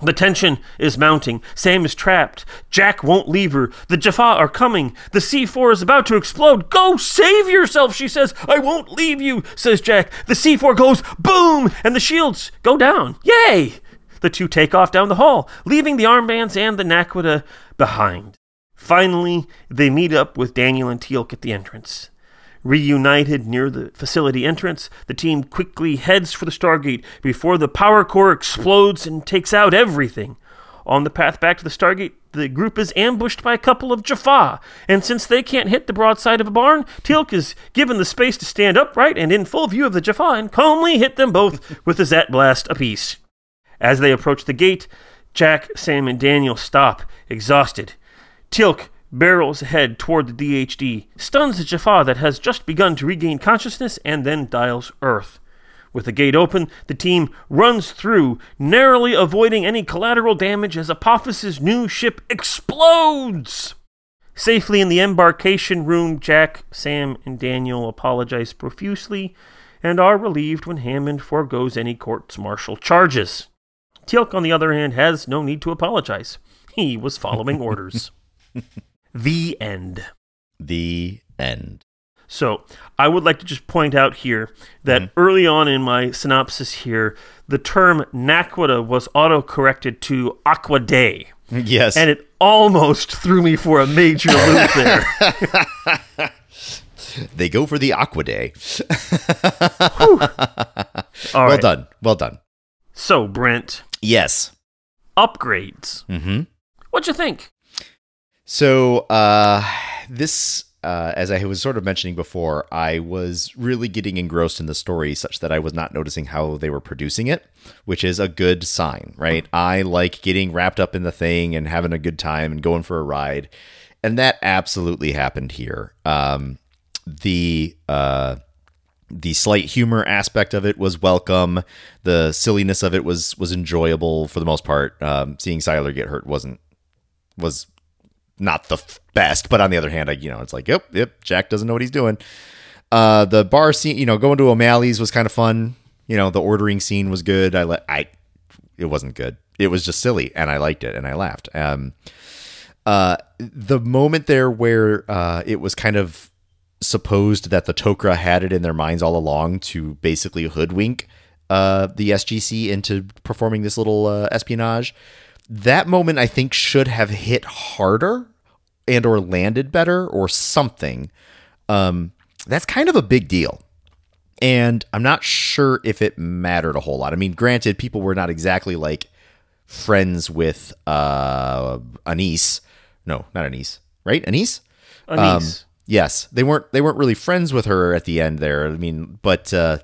The tension is mounting. Sam is trapped. Jack won't leave her. The Jaffa are coming. The C four is about to explode. Go save yourself, she says. I won't leave you, says Jack. The C four goes boom, and the shields go down. Yay! The two take off down the hall, leaving the armbands and the naquadah behind. Finally, they meet up with Daniel and Teal'c at the entrance. Reunited near the facility entrance, the team quickly heads for the Stargate before the power core explodes and takes out everything. On the path back to the Stargate, the group is ambushed by a couple of Jaffa, and since they can't hit the broadside of a barn, Teal'c is given the space to stand upright and in full view of the Jaffa and calmly hit them both with a Zat blast apiece. As they approach the gate, Jack, Sam, and Daniel stop, exhausted. Teal'c barrels ahead toward the D H D, stuns the Jaffa that has just begun to regain consciousness, and then dials Earth. With the gate open, the team runs through, narrowly avoiding any collateral damage as Apophis's new ship explodes! Safely in the embarkation room, Jack, Sam, and Daniel apologize profusely, and are relieved when Hammond forgoes any court-martial charges. Teal'c, on the other hand, has no need to apologize. He was following orders. The end. The end. So, I would like to just point out here that mm-hmm. early on in my synopsis here, the term naquadah was auto-corrected to aquadah. Yes. And it almost threw me for a major loop there. They go for the aquadah. All right. Well done. Well done. So, Brent. Yes. Upgrades. Mm-hmm. What'd you think? So uh, this, uh, as I was sort of mentioning before, I was really getting engrossed in the story such that I was not noticing how they were producing it, which is a good sign, right? I like getting wrapped up in the thing and having a good time and going for a ride. And that absolutely happened here. Um, the uh, the slight humor aspect of it was welcome. The silliness of it was was enjoyable for the most part. Um, seeing Siler get hurt wasn't was. Not the f- best, but on the other hand, I, you know, it's like, yep, yep, Jack doesn't know what he's doing. Uh, the bar scene, you know, going to O'Malley's was kind of fun. you know, the ordering scene was good. I let I it wasn't good. It was just silly, and I liked it, and I laughed. Um, uh, the moment there where uh, it was kind of supposed that the Tok'ra had it in their minds all along to basically hoodwink uh, the S G C into performing this little uh, espionage. That moment, I think, should have hit harder and or landed better or something. Um, that's kind of a big deal. And I'm not sure if it mattered a whole lot. I mean, granted, people were not exactly like friends with uh, Anise. No, not Anise. Right? Anise? Anise. Um, yes. They weren't They weren't really friends with her at the end there. I mean, but, uh,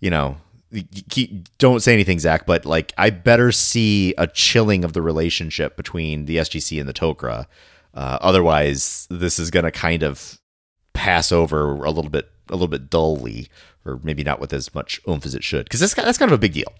you know, keep, don't say anything, Zach, but like I better see a chilling of the relationship between the S G C and the Tok'ra. Uh, otherwise, this is going to kind of pass over a little bit, a little bit dully, or maybe not with as much oomph as it should, because that's that's kind of a big deal.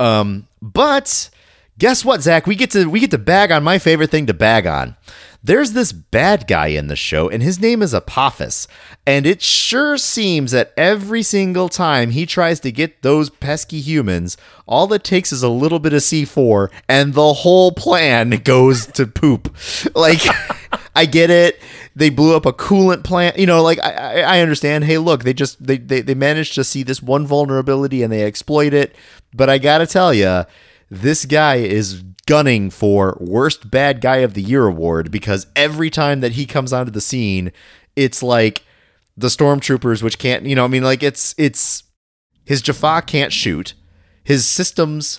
Um, but guess what, Zach? We get to we get to bag on my favorite thing to bag on. There's this bad guy in the show, and his name is Apophis, and it sure seems that every single time he tries to get those pesky humans, all it takes is a little bit of C four, and the whole plan goes to poop. Like, I get it. They blew up a coolant plant. You know, like, I, I understand. Hey, look, they just they, they, they managed to see this one vulnerability, and they exploit it. But I got to tell you, this guy is gunning for worst bad guy of the year award, because every time that he comes onto the scene, it's like the stormtroopers, which can't, you know, I mean, like it's, it's his Jaffa can't shoot his systems.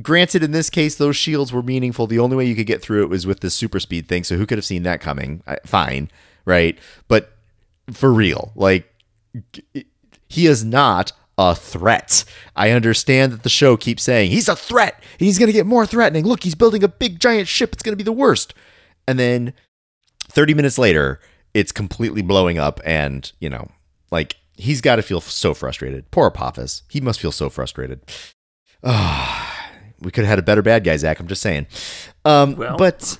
Granted, in this case, those shields were meaningful. The only way you could get through it was with this super speed thing. So who could have seen that coming? I, fine. Right. But for real, like he is not a threat. I understand that the show keeps saying he's a threat. He's going to get more threatening. Look, he's building a big giant ship. It's going to be the worst. And then thirty minutes later, it's completely blowing up. And, you know, like he's got to feel so frustrated. Poor Apophis. He must feel so frustrated. Oh, we could have had a better bad guy, Zach. I'm just saying. Um, well. But,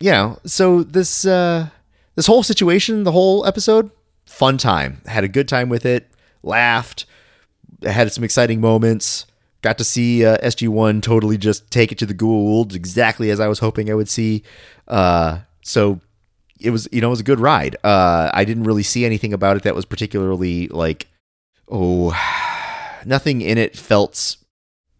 you know, so this, uh, this whole situation, the whole episode, fun time. Had a good time with it. Laughed. Had some exciting moments. Got to see uh, S G one totally just take it to the Goa'uld exactly as I was hoping I would see. Uh, so it was, you know, it was a good ride. Uh, I didn't really see anything about it that was particularly like, oh, nothing in it felt,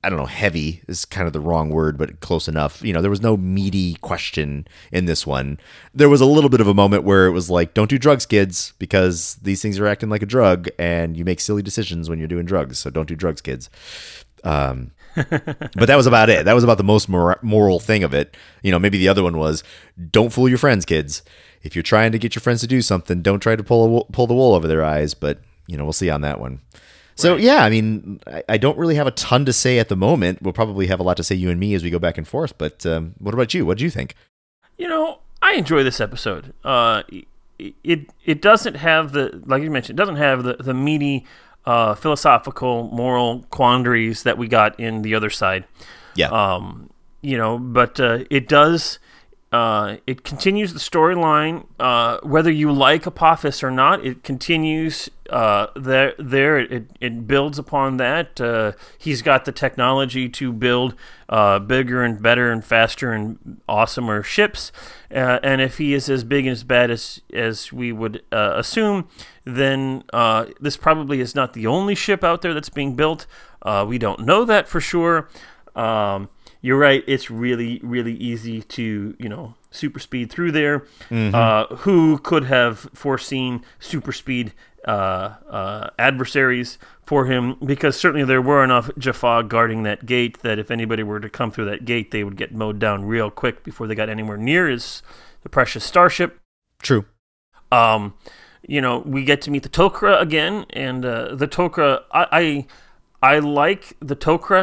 I don't know, heavy is kind of the wrong word, but close enough. You know, there was no meaty question in this one. There was a little bit of a moment where it was like, don't do drugs, kids, because these things are acting like a drug and you make silly decisions when you're doing drugs. So don't do drugs, kids. Um, but that was about it. That was about the most mor- moral thing of it. You know, maybe the other one was don't fool your friends, kids. If you're trying to get your friends to do something, don't try to pull a, pull the wool over their eyes. But, you know, we'll see on that one. So, right. Yeah, I mean, I, I don't really have a ton to say at the moment. We'll probably have a lot to say, you and me, as we go back and forth. But um, what about you? What do you think? You know, I enjoy this episode. Uh, it it doesn't have the, like you mentioned, it doesn't have the, the meaty Uh, philosophical, moral quandaries that we got in the other side. Yeah. Um, you know, but uh, it does, uh, it continues the storyline. Uh, whether you like Apophis or not, it continues uh, there. There, it, it builds upon that. Uh, he's got the technology to build uh, bigger and better and faster and awesomer ships. Uh, and if he is as big and as bad as, as we would uh, assume, then uh, this probably is not the only ship out there that's being built. Uh, we don't know that for sure. Um, you're right. It's really, really easy to, you know, super speed through there. Mm-hmm. Uh, who could have foreseen super speed uh, uh, adversaries for him? Because certainly there were enough Jaffa guarding that gate that if anybody were to come through that gate, they would get mowed down real quick before they got anywhere near his the precious starship. True. Um, You know, we get to meet the Tok'ra again, and uh, the Tok'ra, I, I I like the Tok'ra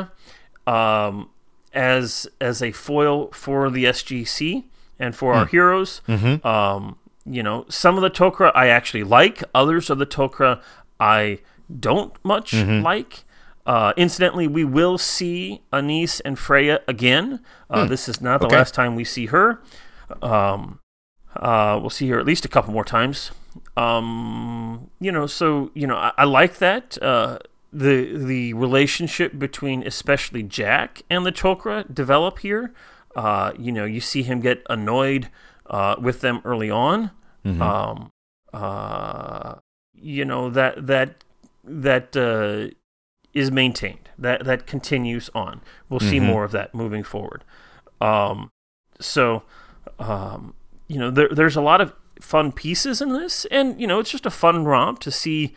um, as as a foil for the S G C and for mm. our heroes. Mm-hmm. Um, you know, some of the Tok'ra I actually like. Others of the Tok'ra I don't much mm-hmm. like. Uh, incidentally, we will see Anise and Freya again. Uh, mm. This is not the okay. last time we see her. Um, uh, we'll see her at least a couple more times. Um, you know, so, you know, I, I like that. Uh, the the relationship between especially Jack and the Tok'ra develop here. Uh, you know, you see him get annoyed uh, with them early on. Mm-hmm. Um, uh, you know that that that uh, is maintained. That that continues on. We'll mm-hmm. see more of that moving forward. Um, so, um, you know, there, there's a lot of fun pieces in this, and you know, it's just a fun romp to see.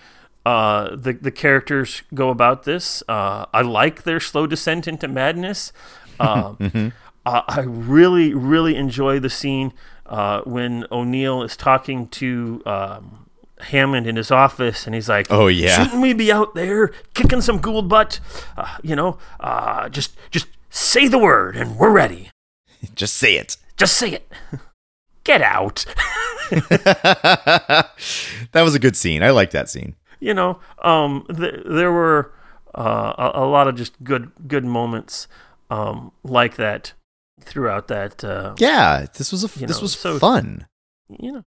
Uh, the the characters go about this. Uh, I like their slow descent into madness. Um, mm-hmm. uh, I really, really enjoy the scene uh, when O'Neill is talking to um, Hammond in his office, and he's like, "Oh yeah, shouldn't we be out there kicking some Goa'uld butt? Uh, you know, uh, just just say the word, and we're ready. Just say it. Just say it. Get out." That was a good scene. I like that scene. You know, um, th- there were uh, a-, a lot of just good good moments um, like that throughout that. Uh, yeah, this was a f- this know, was so, fun. You know,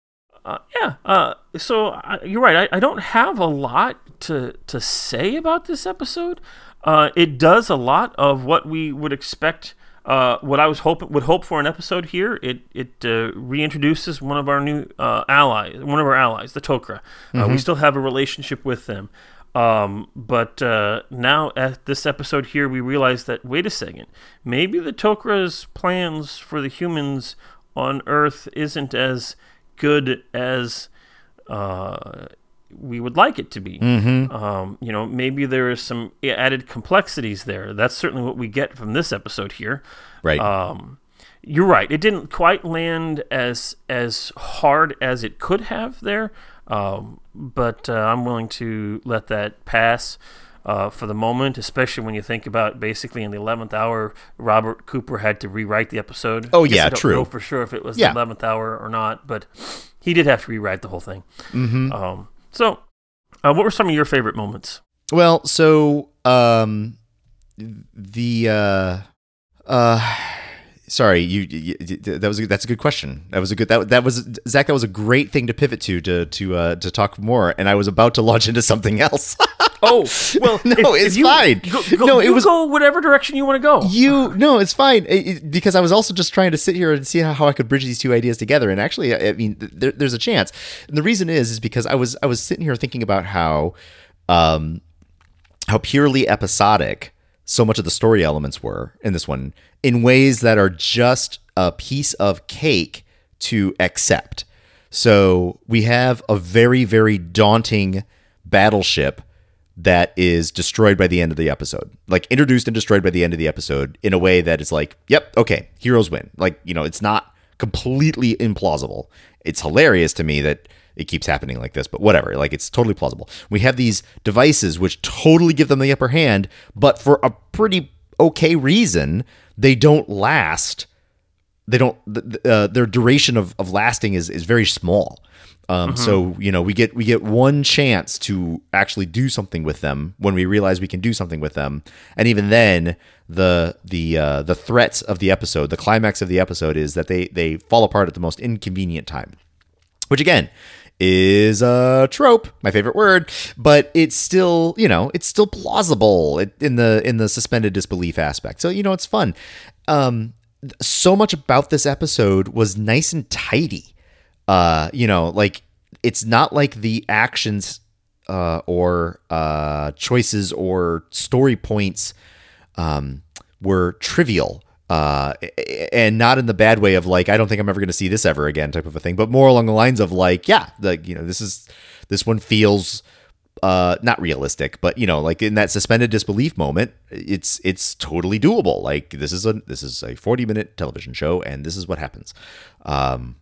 uh, yeah. Uh, so I, you're right. I, I don't have a lot to to say about this episode. Uh, it does a lot of what we would expect. Uh, what I was hoping would hope for an episode here. It it uh, reintroduces one of our new uh, allies, one of our allies, the Tok'ra. Uh, mm-hmm. We still have a relationship with them, um, but uh, now at this episode here, we realize that wait a second, maybe the Tok'ra's plans for the humans on Earth isn't as good as uh, we would like it to be. Mm-hmm. Um, you know, maybe there is some added complexities there. That's certainly what we get from this episode here. Right. Um, you're right. It didn't quite land as as hard as it could have there, um, but uh, I'm willing to let that pass uh, for the moment, especially when you think about basically in the eleventh hour, Robert Cooper had to rewrite the episode. Oh, yeah, I don't true. know for sure if it was yeah. the eleventh hour or not, but he did have to rewrite the whole thing. Mm-hmm. Um, So, uh, what were some of your favorite moments? Well, so um, the uh, uh, sorry, you, you that was a, that's a good question. That was a good that that was Zach. That was a great thing to pivot to to to uh, to talk more. And I was about to launch into something else. Oh, well, no, if, it's if you, fine. Go, go, no, it was go whatever direction you want to go. You no, it's fine it, it, because I was also just trying to sit here and see how, how I could bridge these two ideas together. And actually, I, I mean, there, there's a chance. And the reason is, is because I was I was sitting here thinking about how, um, how purely episodic so much of the story elements were in this one, in ways that are just a piece of cake to accept. So we have a very, very daunting battleship that is destroyed by the end of the episode, like introduced and destroyed by the end of the episode in a way that is like, yep, okay, heroes win. Like, you know, it's not completely implausible. It's hilarious to me that it keeps happening like this, but whatever, like it's totally plausible. We have these devices which totally give them the upper hand, but for a pretty okay reason, they don't last. They don't, uh, their duration of, of lasting is, is very small. Um, mm-hmm. So, you know, we get we get one chance to actually do something with them when we realize we can do something with them. And even then, the the uh, the threats of the episode, the climax of the episode is that they they fall apart at the most inconvenient time, which, again, is a trope, my favorite word. But it's still, you know, it's still plausible in the in the suspended disbelief aspect. So, you know, it's fun. Um, so much about this episode was nice and tidy. Uh, you know, like it's not like the actions uh, or uh, choices or story points um, were trivial uh, and not in the bad way of like, I don't think I'm ever going to see this ever again type of a thing, but more along the lines of like, yeah, like, you know, this is this one feels uh, not realistic, but, you know, like in that suspended disbelief moment, it's it's totally doable. Like this is a this is a forty minute television show and this is what happens. Um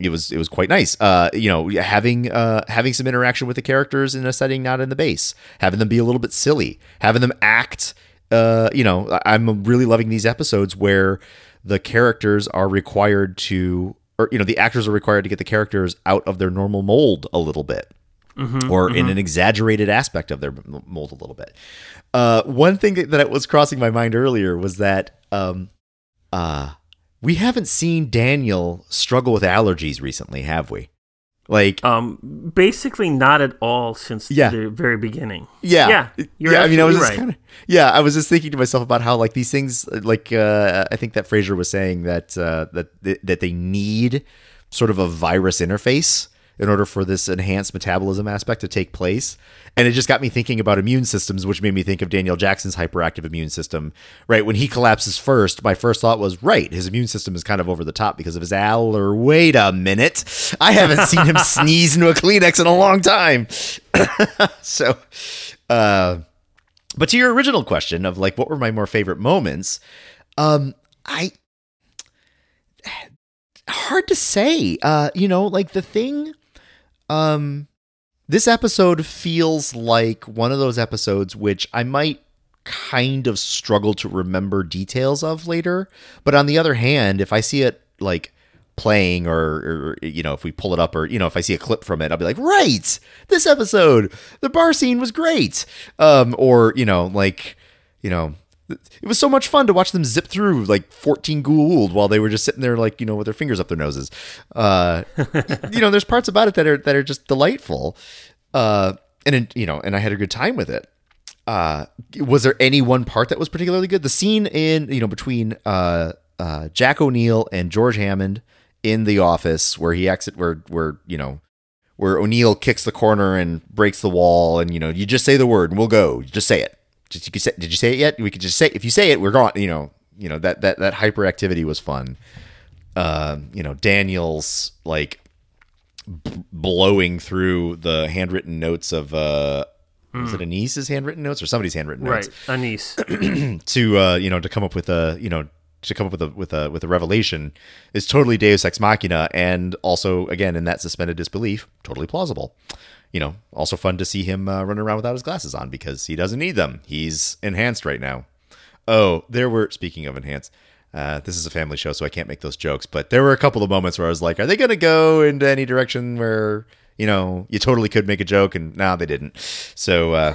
It was it was quite nice, uh, you know, having uh, having some interaction with the characters in a setting not in the base, having them be a little bit silly, having them act. Uh, you know, I'm really loving these episodes where the characters are required to, or you know, the actors are required to get the characters out of their normal mold a little bit, mm-hmm, or mm-hmm. in an exaggerated aspect of their mold a little bit. Uh, one thing that was crossing my mind earlier was that. Um, uh, We haven't seen Daniel struggle with allergies recently, have we? Like, um, basically not at all since yeah. the very beginning. Yeah, yeah, you're yeah. I mean, I was just right. kind of yeah. I was just thinking to myself about how like these things, like uh, I think that Fraser was saying that uh, that th- that they need sort of a virus interface in order for this enhanced metabolism aspect to take place. And it just got me thinking about immune systems, which made me think of Daniel Jackson's hyperactive immune system, right? When he collapses first, my first thought was, right, his immune system is kind of over the top because of his aller. Wait a minute. I haven't seen him sneeze into a Kleenex in a long time. so, uh, but to your original question of like, what were my more favorite moments? Um, I, hard to say, uh, you know, like the thing, Um, this episode feels like one of those episodes which I might kind of struggle to remember details of later. But on the other hand, if I see it like playing or, or, you know, if we pull it up or, you know, if I see a clip from it, I'll be like, right, this episode, the bar scene was great. Um, or, you know, like, you know, it was so much fun to watch them zip through like fourteen Goa'uld while they were just sitting there, like, you know, with their fingers up their noses. Uh, you know, there's parts about it that are, that are just delightful. Uh, and, you know, and I had a good time with it. Uh, was there any one part that was particularly good? The scene in, you know, between uh, uh, Jack O'Neill and George Hammond in the office where he exit where, where, you know, where O'Neill kicks the corner and breaks the wall. And, you know, you just say the word and we'll go, just say it. Did you, say, did you say it yet? We could just say, if you say it, we're gone. You know, you know, that, that, that hyperactivity was fun. Um, you know, Daniel's like b- blowing through the handwritten notes of, uh, mm. was it Anise's handwritten notes or somebody's handwritten notes? Right. Anise to, uh, you know, to come up with a, you know, to come up with a, with a, with a revelation is totally Deus Ex Machina. And also again, in that suspended disbelief, totally plausible. You know, also fun to see him uh, running around without his glasses on because he doesn't need them. He's enhanced right now. Oh, there were, speaking of enhanced, uh, this is a family show, so I can't make those jokes. But there were a couple of moments where I was like, are they going to go into any direction where, you know, you totally could make a joke? And nah, they didn't. So uh,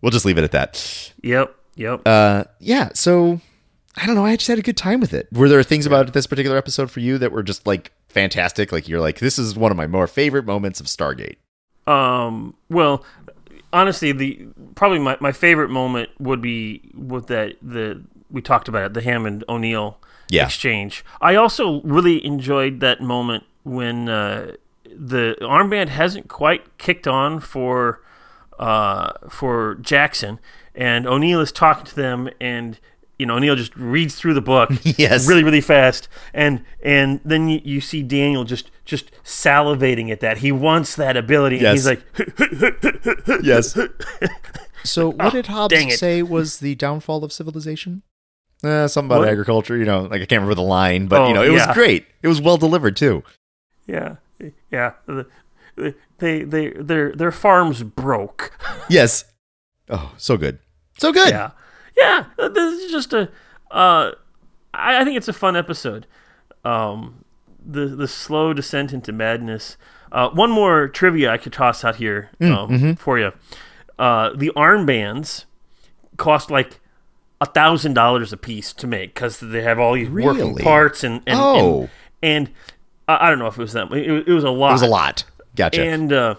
we'll just leave it at that. Yep. Yep. Uh, yeah. So I don't know. I just had a good time with it. Were there things about this particular episode for you that were just like, fantastic, like you're like, this is one of my more favorite moments of Stargate? Um well, honestly, the probably my, my favorite moment would be with that the we talked about it, the Hammond O'Neill yeah. exchange. I also really enjoyed that moment when uh the armband hasn't quite kicked on for uh for Jackson, and O'Neill is talking to them, and you know, O'Neill just reads through the book yes. really, really fast. And and then you, you see Daniel just, just salivating at that. He wants that ability. And yes. he's like... H- h- h- h- h- yes. So what oh, did Hobbes say was the downfall of civilization? Uh, something about what? agriculture, you know. Like, I can't remember the line, but, oh, you know, it yeah. was great. It was well delivered, too. Yeah. Yeah. They, they, they, their, their farms broke. yes. Oh, so good. So good. Yeah. Yeah, this is just a. Uh, I, I think it's a fun episode. Um, the the slow descent into madness. Uh, one more trivia I could toss out here mm, um, mm-hmm. for you. Uh, the armbands cost like a thousand dollars a piece to make because they have all these really? working parts and and, oh. and, and uh, I don't know if it was that. It, it was a lot. It was a lot. Gotcha. And uh,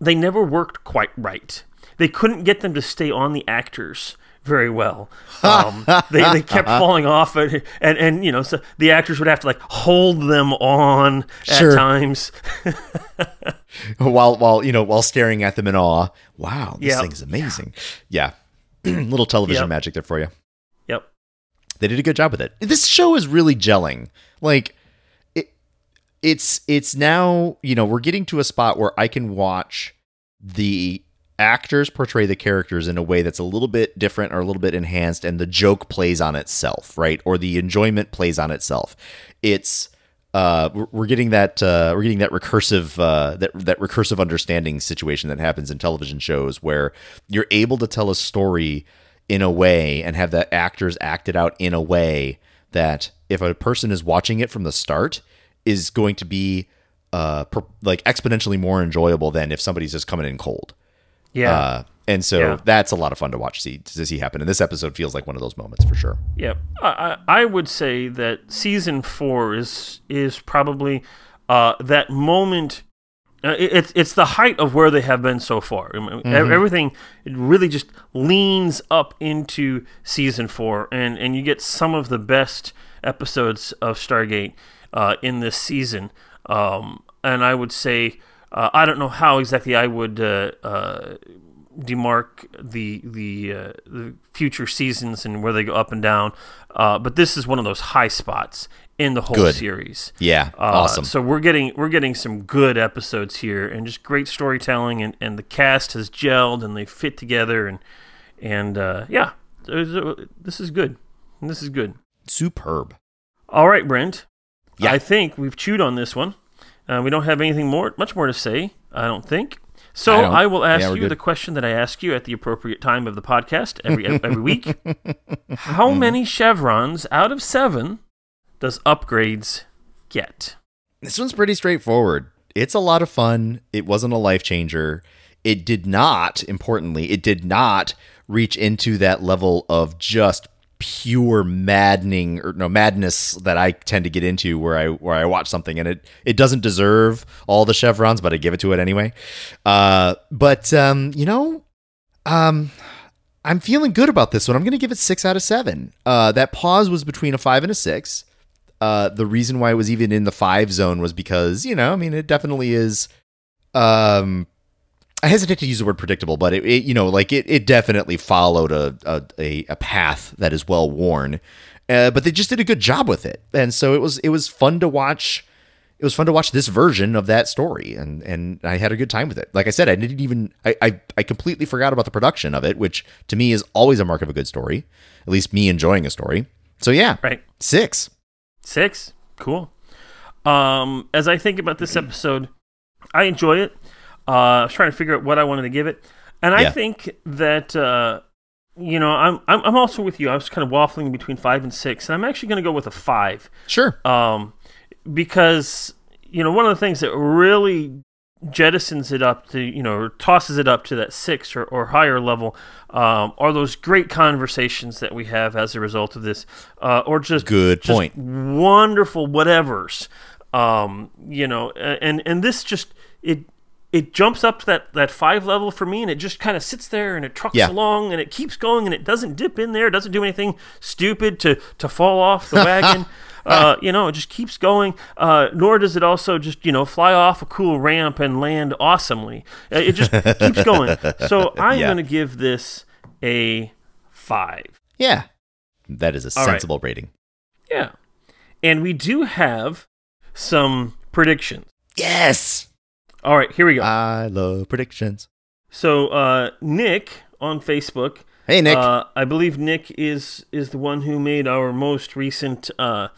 they never worked quite right. They couldn't get them to stay on the actors very well. Um, they they kept falling off, and, and and you know, so the actors would have to like hold them on at sure. times, while while you know while staring at them in awe. Wow, this yep. thing's amazing. Yeah, little television yep. magic there for you. Yep, they did a good job with it. This show is really gelling. Like it, it's it's now, you know, we're getting to a spot where I can watch the actors portray the characters in a way that's a little bit different or a little bit enhanced, and the joke plays on itself, right? Or the enjoyment plays on itself. It's uh, we're getting that uh, we're getting that recursive uh, that that recursive understanding situation that happens in television shows where you're able to tell a story in a way and have the actors act it out in a way that if a person is watching it from the start is going to be uh, per- like exponentially more enjoyable than if somebody's just coming in cold. Yeah, uh, and so yeah. that's a lot of fun to watch see to see happen. And this episode feels like one of those moments for sure. Yeah, I I would say that season four is is probably uh, that moment, uh, it, it's it's the height of where they have been so far. Mm-hmm. Everything, it really just leans up into season four, and, and you get some of the best episodes of Stargate uh, in this season. Um, and I would say, uh, I don't know how exactly I would uh, uh, demarc the the, uh, the future seasons and where they go up and down, uh, but this is one of those high spots in the whole good. series. Yeah, uh, awesome. So we're getting we're getting some good episodes here, and just great storytelling, and, and the cast has gelled and they fit together, and and uh, yeah, this is good. This is good. Superb. All right, Brent. Yeah. I think we've chewed on this one. Uh, we don't have anything more, much more to say, I don't think. So I, I will ask yeah, you good. the question that I ask you at the appropriate time of the podcast every every week. How many chevrons out of seven does Upgrades get? This one's pretty straightforward. It's a lot of fun. It wasn't a life changer. It did not, importantly, it did not reach into that level of just pure maddening or no madness that I tend to get into where I where I watch something and it it doesn't deserve all the chevrons, but I give it to it anyway. Uh, but um, you know, um, I'm feeling good about this one. I'm going to give it six out of seven. Uh, that pause was between a five and a six. Uh, the reason why it was even in the five zone was because, you know, I mean, it definitely is. Um, I hesitate to use the word predictable, but it, it you know, like it, it definitely followed a, a, a path that is well worn, uh, but they just did a good job with it. And so it was, it was fun to watch. It was fun to watch this version of that story. And, and I had a good time with it. Like I said, I didn't even, I, I, I completely forgot about the production of it, which to me is always a mark of a good story, at least me enjoying a story. So yeah, right. Six, six. Cool. Um, as I think about this episode, I enjoy it. Uh, I was trying to figure out what I wanted to give it, and I yeah. think that uh, you know I'm I'm also with you. I was kind of waffling between five and six, and I'm actually going to go with a five. Sure, um, because you know one of the things that really jettisons it up to you know or tosses it up to that six or, or higher level um, are those great conversations that we have as a result of this, uh, or just good point, just wonderful whatevers. Um, you know, and and this just it. It jumps up to that, that five level for me, and it just kind of sits there, and it trucks yeah. along, and it keeps going, and it doesn't dip in there. It doesn't do anything stupid to, to fall off the wagon. uh, you know, it just keeps going. Uh, nor does it also just, you know, fly off a cool ramp and land awesomely. It just keeps going. So I'm yeah. going to give this a five. Yeah. That is a All sensible right. rating. Yeah. And we do have some predictions. Yes. All right, here we go. I love predictions. So, uh, Nick on Facebook. Hey, Nick. Uh, I believe Nick is is the one who made our most recent uh,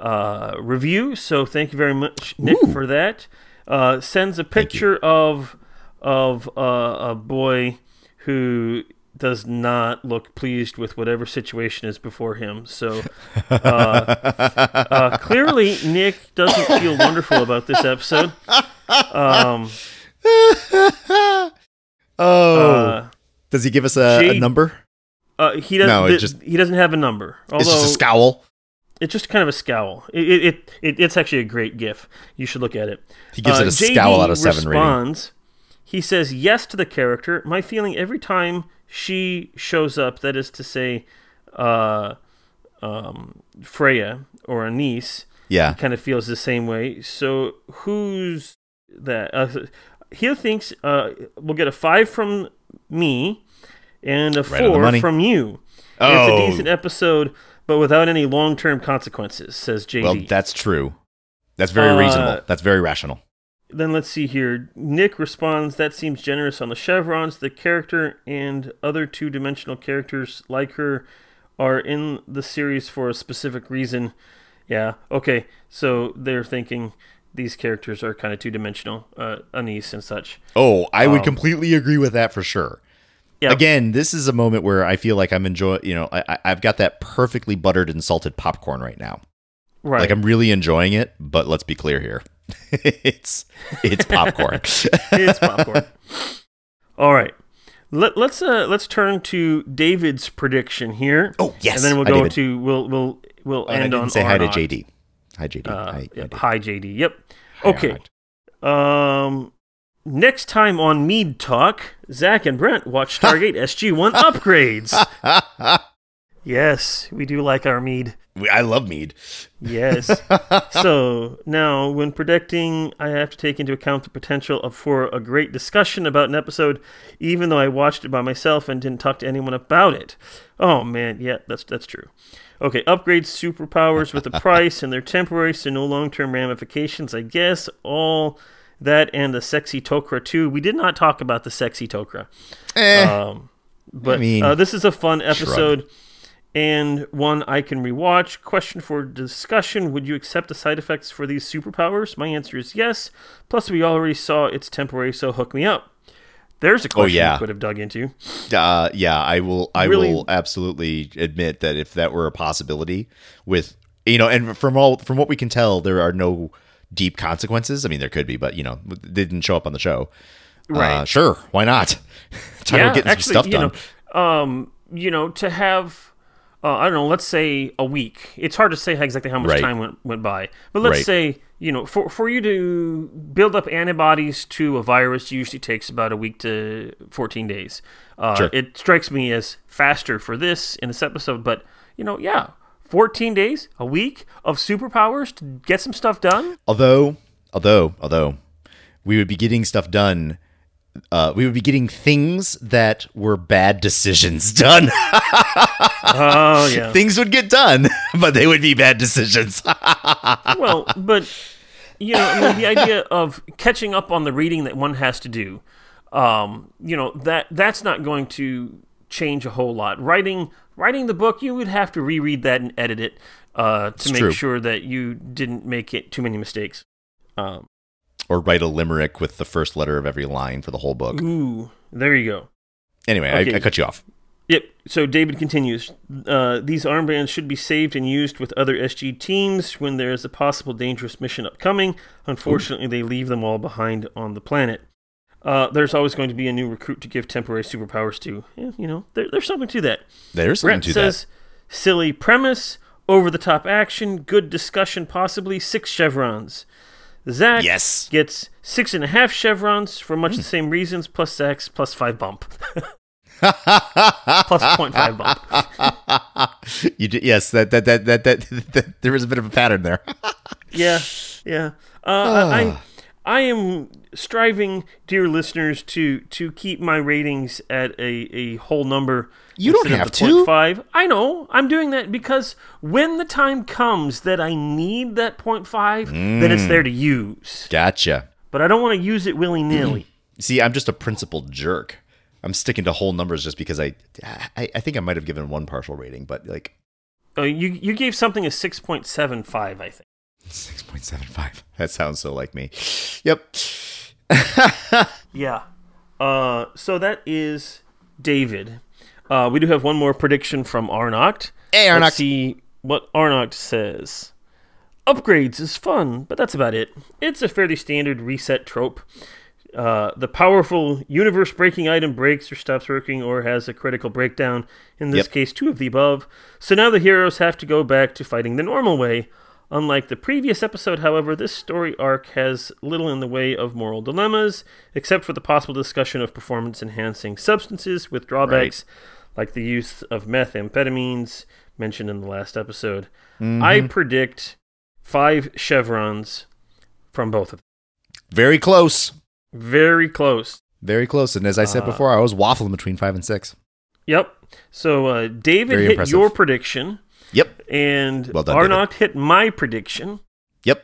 uh, review. So, thank you very much, Nick, Ooh. for that. Uh, sends a picture of of uh, a boy who does not look pleased with whatever situation is before him. So uh, uh, clearly Nick doesn't feel wonderful about this episode. Um, oh, uh, does he give us a, G- a number? Uh, he doesn't. No, it th- just, he doesn't have a number. Although, it's just a scowl. It's just kind of a scowl. It it, it, it it's actually a great GIF. You should look at it. He gives uh, it a J D scowl out of seven. Responds, rating. He says yes to the character. My feeling every time she shows up, that is to say, uh, um, Freya or Anise. Yeah, kind of feels the same way. So who's that? Uh, he thinks uh, we'll get a five from me and a right four from you. Oh. It's a decent episode, but without any long-term consequences, says J D. Well, that's true. That's very uh, reasonable. That's very rational. Then let's see here. Nick responds, that seems generous on the chevrons. The character and other two-dimensional characters like her are in the series for a specific reason. Yeah, okay, so they're thinking these characters are kind of two-dimensional, uh, Anise and such. Oh, I um, would completely agree with that for sure. Yeah. Again, this is a moment where I feel like I'm enjoying, you know, I, I've got that perfectly buttered and salted popcorn right now. Right. Like, I'm really enjoying it, but let's be clear here. it's it's popcorn. It's popcorn. All right. Let, let's uh, let's turn to David's prediction here. Oh, yes. And then we'll go David. to, we'll, we'll, We'll end and I didn't on say hi to J D. Hi, J D. Uh, hi, J D. Yep, hi, J D. Yep. Okay. Um, next time on Mead Talk, Zach and Brent watch Stargate S G one Upgrades. Yes, we do like our mead. I love mead. Yes. So now, when predicting, I have to take into account the potential of, for a great discussion about an episode, even though I watched it by myself and didn't talk to anyone about it. Oh man, yeah, that's that's true. Okay, upgrade superpowers with a price, and they're temporary, so no long-term ramifications, I guess. All that and the sexy Tok'ra too. We did not talk about the sexy Tok'ra. Eh, um, but I mean, uh, this is a fun episode. Shrug. And one I can rewatch. Question for discussion: would you accept the side effects for these superpowers? My answer is yes. Plus, we already saw it's temporary, so hook me up. There's a question oh, yeah. you could have dug into. Uh, yeah, I will. I really? will absolutely admit that if that were a possibility, with you know, and from all from what we can tell, there are no deep consequences. I mean, there could be, but you know, they didn't show up on the show. Right? Uh, sure. Why not? Time yeah, to get actually, some stuff done. You know, um, you know, to have. Uh, I don't know, let's say a week. It's hard to say exactly how much right. time went, went by. But let's right. say, you know, for for you to build up antibodies to a virus usually takes about a week to fourteen days. Uh, sure. It strikes me as faster for this in this episode. But, you know, yeah, fourteen days, a week of superpowers to get some stuff done. Although, although, although, we would be getting stuff done. Uh, we would be getting things that were bad decisions done. Oh, yeah. Things would get done, but they would be bad decisions. Well, but, you know, I mean, the idea of catching up on the reading that one has to do, um, you know, that that's not going to change a whole lot. Writing writing the book, you would have to reread that and edit it uh, to it's make true. sure that you didn't make it too many mistakes. Um Or write a limerick with the first letter of every line for the whole book. Ooh, there you go. Anyway, okay. I, I cut you off. Yep, so David continues. Uh, These armbands should be saved and used with other S G teams when there is a possible dangerous mission upcoming. Unfortunately, Ooh. they leave them all behind on the planet. Uh, there's always going to be a new recruit to give temporary superpowers to. Yeah, you know, there, there's something to that. There's something Brent to says, that. says, silly premise, over-the-top action, good discussion possibly, six chevrons. Zach yes. gets six and a half chevrons for much mm. the same reasons, plus Zach's plus five bump. Plus point five bump. You did, yes, that that, that that that that there was a bit of a pattern there. yeah, yeah. Uh, oh. I I am striving, dear listeners, to to keep my ratings at a, a whole number. You don't have to. .five. I know. I'm doing that because when the time comes that I need that .five, mm. then it's there to use. Gotcha. But I don't want to use it willy-nilly. Mm. See, I'm just a principled jerk. I'm sticking to whole numbers just because I I, I think I might have given one partial rating, but like... Uh, you, you gave something a six point seven five, I think. six point seven five. That sounds so like me. Yep. Yeah. Uh, so that is David. Uh, we do have one more prediction from Arnocht. Hey, Arnocht. Let's see what Arnocht says. Upgrades is fun, but that's about it. It's a fairly standard reset trope. Uh, the powerful universe-breaking item breaks or stops working or has a critical breakdown. In this yep. case, two of the above. So now the heroes have to go back to fighting the normal way. Unlike the previous episode, however, this story arc has little in the way of moral dilemmas, except for the possible discussion of performance-enhancing substances with drawbacks right. like the use of methamphetamines mentioned in the last episode. Mm-hmm. I predict five chevrons from both of them. Very close. Very close. Very close. And as I said uh, before, I was waffling between five and six. Yep. So uh, David Very hit impressive. your prediction. Yep. And well done, Arnocht David. hit my prediction. Yep.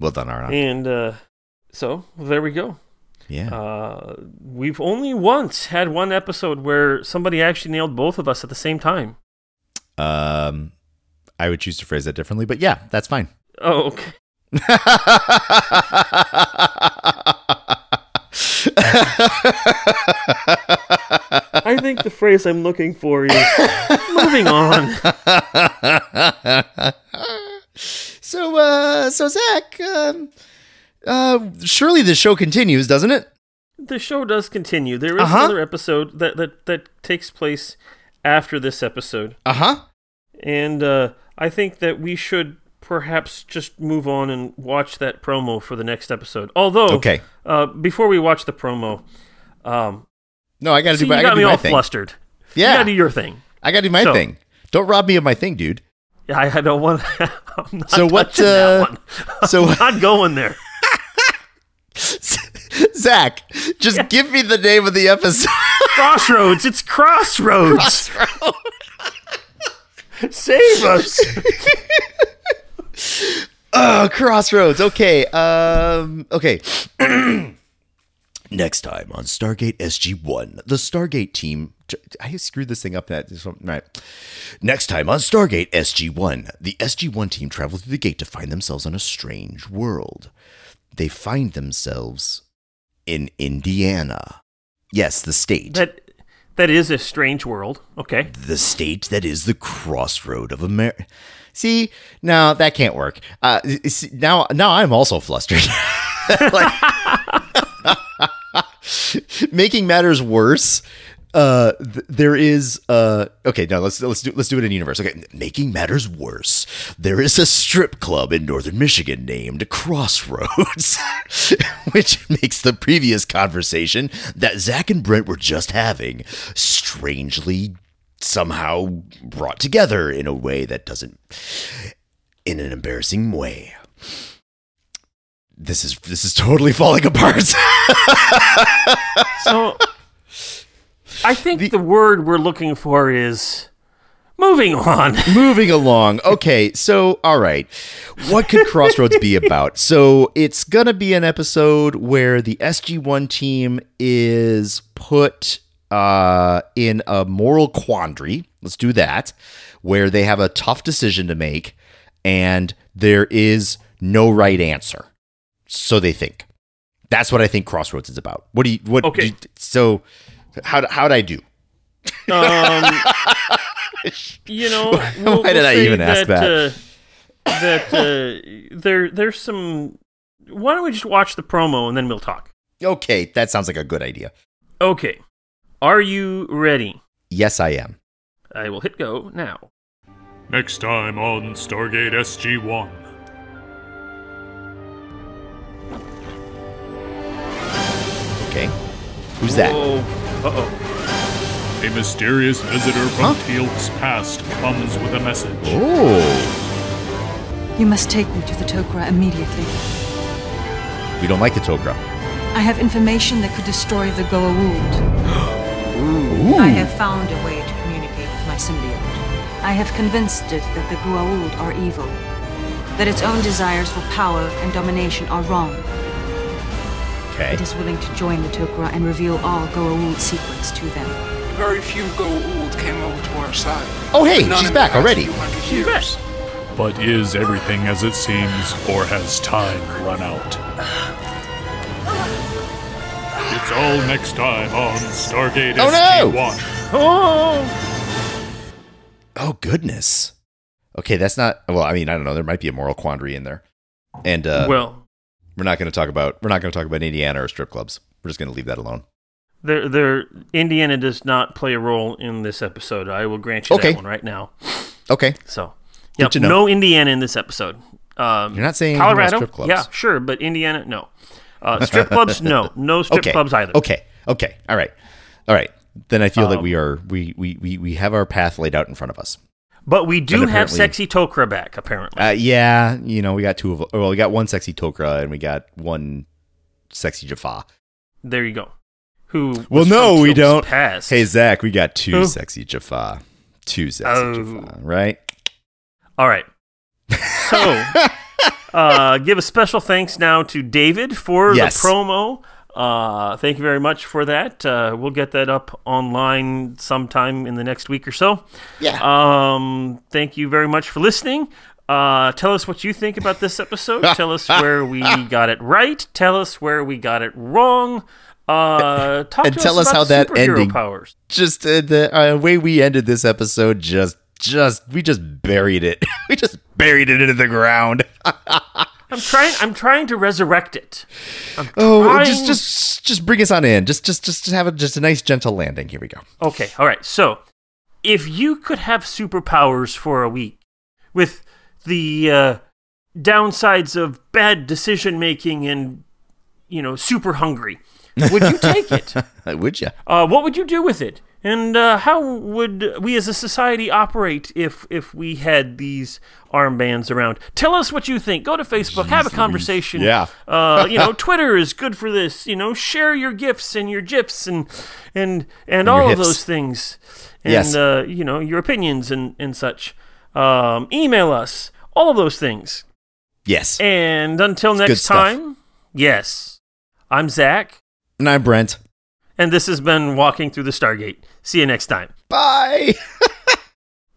Well done, Arnocht. And uh, so there we go. Yeah. Uh, we've only once had one episode where somebody actually nailed both of us at the same time. Um, I would choose to phrase that differently, but yeah, that's fine. Oh, okay. I think the phrase I'm looking for is moving on. So, uh, so Zach, um, uh, surely the show continues, doesn't it? The show does continue. There is uh-huh. another episode that, that, that takes place after this episode. Uh-huh. And, uh, I think that we should perhaps just move on and watch that promo for the next episode. Although, okay. uh, before we watch the promo, um, no, I got to do my thing. You got me all flustered. Yeah, you got to do your thing. I got to do my so, thing. Don't rob me of my thing, dude. Yeah, I, I don't want. I'm not so what? Touching uh, that one. I'm so not going there. Zach, just yeah. give me the name of the episode. Crossroads. It's Crossroads. Crossroads. Save us. Oh, Crossroads. Okay. Um, okay. Next time on Stargate S G one, the Stargate team. I screwed this thing up. That right. Next time on Stargate S G one, the S G one team travel through the gate to find themselves on a strange world. They find themselves in Indiana. Yes, the state. That that is a strange world. Okay. The state that is the crossroad of America. See, no, that can't work. Uh, see, now, now I'm also flustered. like, making matters worse, uh, th- there is uh, okay. No, let's let's do let's do it in universe. Okay, making matters worse, there is a strip club in northern Michigan named Crossroads, which makes the previous conversation that Zach and Brent were just having strangely somehow brought together in a way that doesn't, in an embarrassing way. This is this is totally falling apart. So, I think the, the word we're looking for is moving on. Moving along. Okay, so, all right. What could Crossroads be about? So, it's going to be an episode where the S G one team is put uh, in a moral quandary. Let's do that. Where they have a tough decision to make, and there is no right answer. So they think. That's what I think Crossroads is about. What do you? What? Okay. Do you, so, how how'd I do? Um, you know, we'll, why did we'll I even that, ask that? Uh, that uh, there, there's some. Why don't we just watch the promo and then we'll talk? Okay, that sounds like a good idea. Okay, are you ready? Yes, I am. I will hit go now. Next time on Stargate S G one. Okay. Who's that? Whoa. Uh-oh. A mysterious visitor from huh? Teal'c's past comes with a message. Oh. You must take me to the Tok'ra immediately. We don't like the Tok'ra. I have information that could destroy the Goa'uld. I have found a way to communicate with my symbiote. I have convinced it that the Goa'uld are evil. That its own desires for power and domination are wrong. Okay. It is willing to join the Tok'ra and reveal all Goa'uld secrets to them. Very few Goa'uld came over to our side. Oh, hey, she's back already. She's back. But is everything as it seems, or has time run out? It's all next time on Stargate oh, S G one. No! Oh! oh, goodness. Okay, that's not... Well, I mean, I don't know. There might be a moral quandary in there. And, uh... Well... We're not going to talk about we're not going to talk about Indiana or strip clubs. We're just going to leave that alone. There, there. Indiana does not play a role in this episode. I will grant you okay. that one right now. Okay. So, yeah, you know. no Indiana in this episode. Um, You're not saying Colorado. Strip clubs. Yeah, sure, but Indiana, no. Uh, strip clubs, no, no strip okay. clubs either. Okay. Okay. All right. All right. Then I feel um, like we are we, we, we, we have our path laid out in front of us. But we do have sexy Tok'ra back, apparently. Uh, yeah, you know, we got two of well, we got one sexy Tok'ra and we got one sexy Jaffa. There you go. Who? Well, no, we don't. Past. Hey, Zach, we got two Who? sexy Jaffa, two sexy oh. Jaffa, right? All right. So, uh, give a special thanks now to David for yes. the promo. Uh, thank you very much for that. Uh, we'll get that up online sometime in the next week or so. Yeah. Um, thank you very much for listening. Uh, tell us what you think about this episode. Tell us where we got it right. Tell us where we got it wrong. Uh, talk and to tell us, us about how superhero that ending powers. Just uh, the uh, way we ended this episode. Just, just we just buried it. We just buried it into the ground. I'm trying. I'm trying to resurrect it. I'm oh, trying... just, just, just bring us on in. Just, just, just have a, just a nice, gentle landing. Here we go. Okay. All right. So, if you could have superpowers for a week, with the uh, downsides of bad decision-making and, you know, super hungry. Would you take it? Would you? Uh, what would you do with it? And uh, how would we as a society operate if if we had these armbands around? Tell us what you think. Go to Facebook, Jeez have a conversation. Yeah. uh, you know, Twitter is good for this. You know, share your gifts and your gifs and and and, and all of those things. And, yes. Uh, you know, your opinions and and such. Um, email us. All of those things. Yes. And until it's next time. Yes. I'm Zach. And I'm Brent. And this has been Walking Through the Stargate. See you next time. Bye.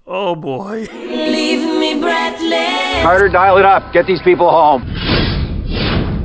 Oh, boy. Leave me breathless. Carter, dial it up. Get these people home.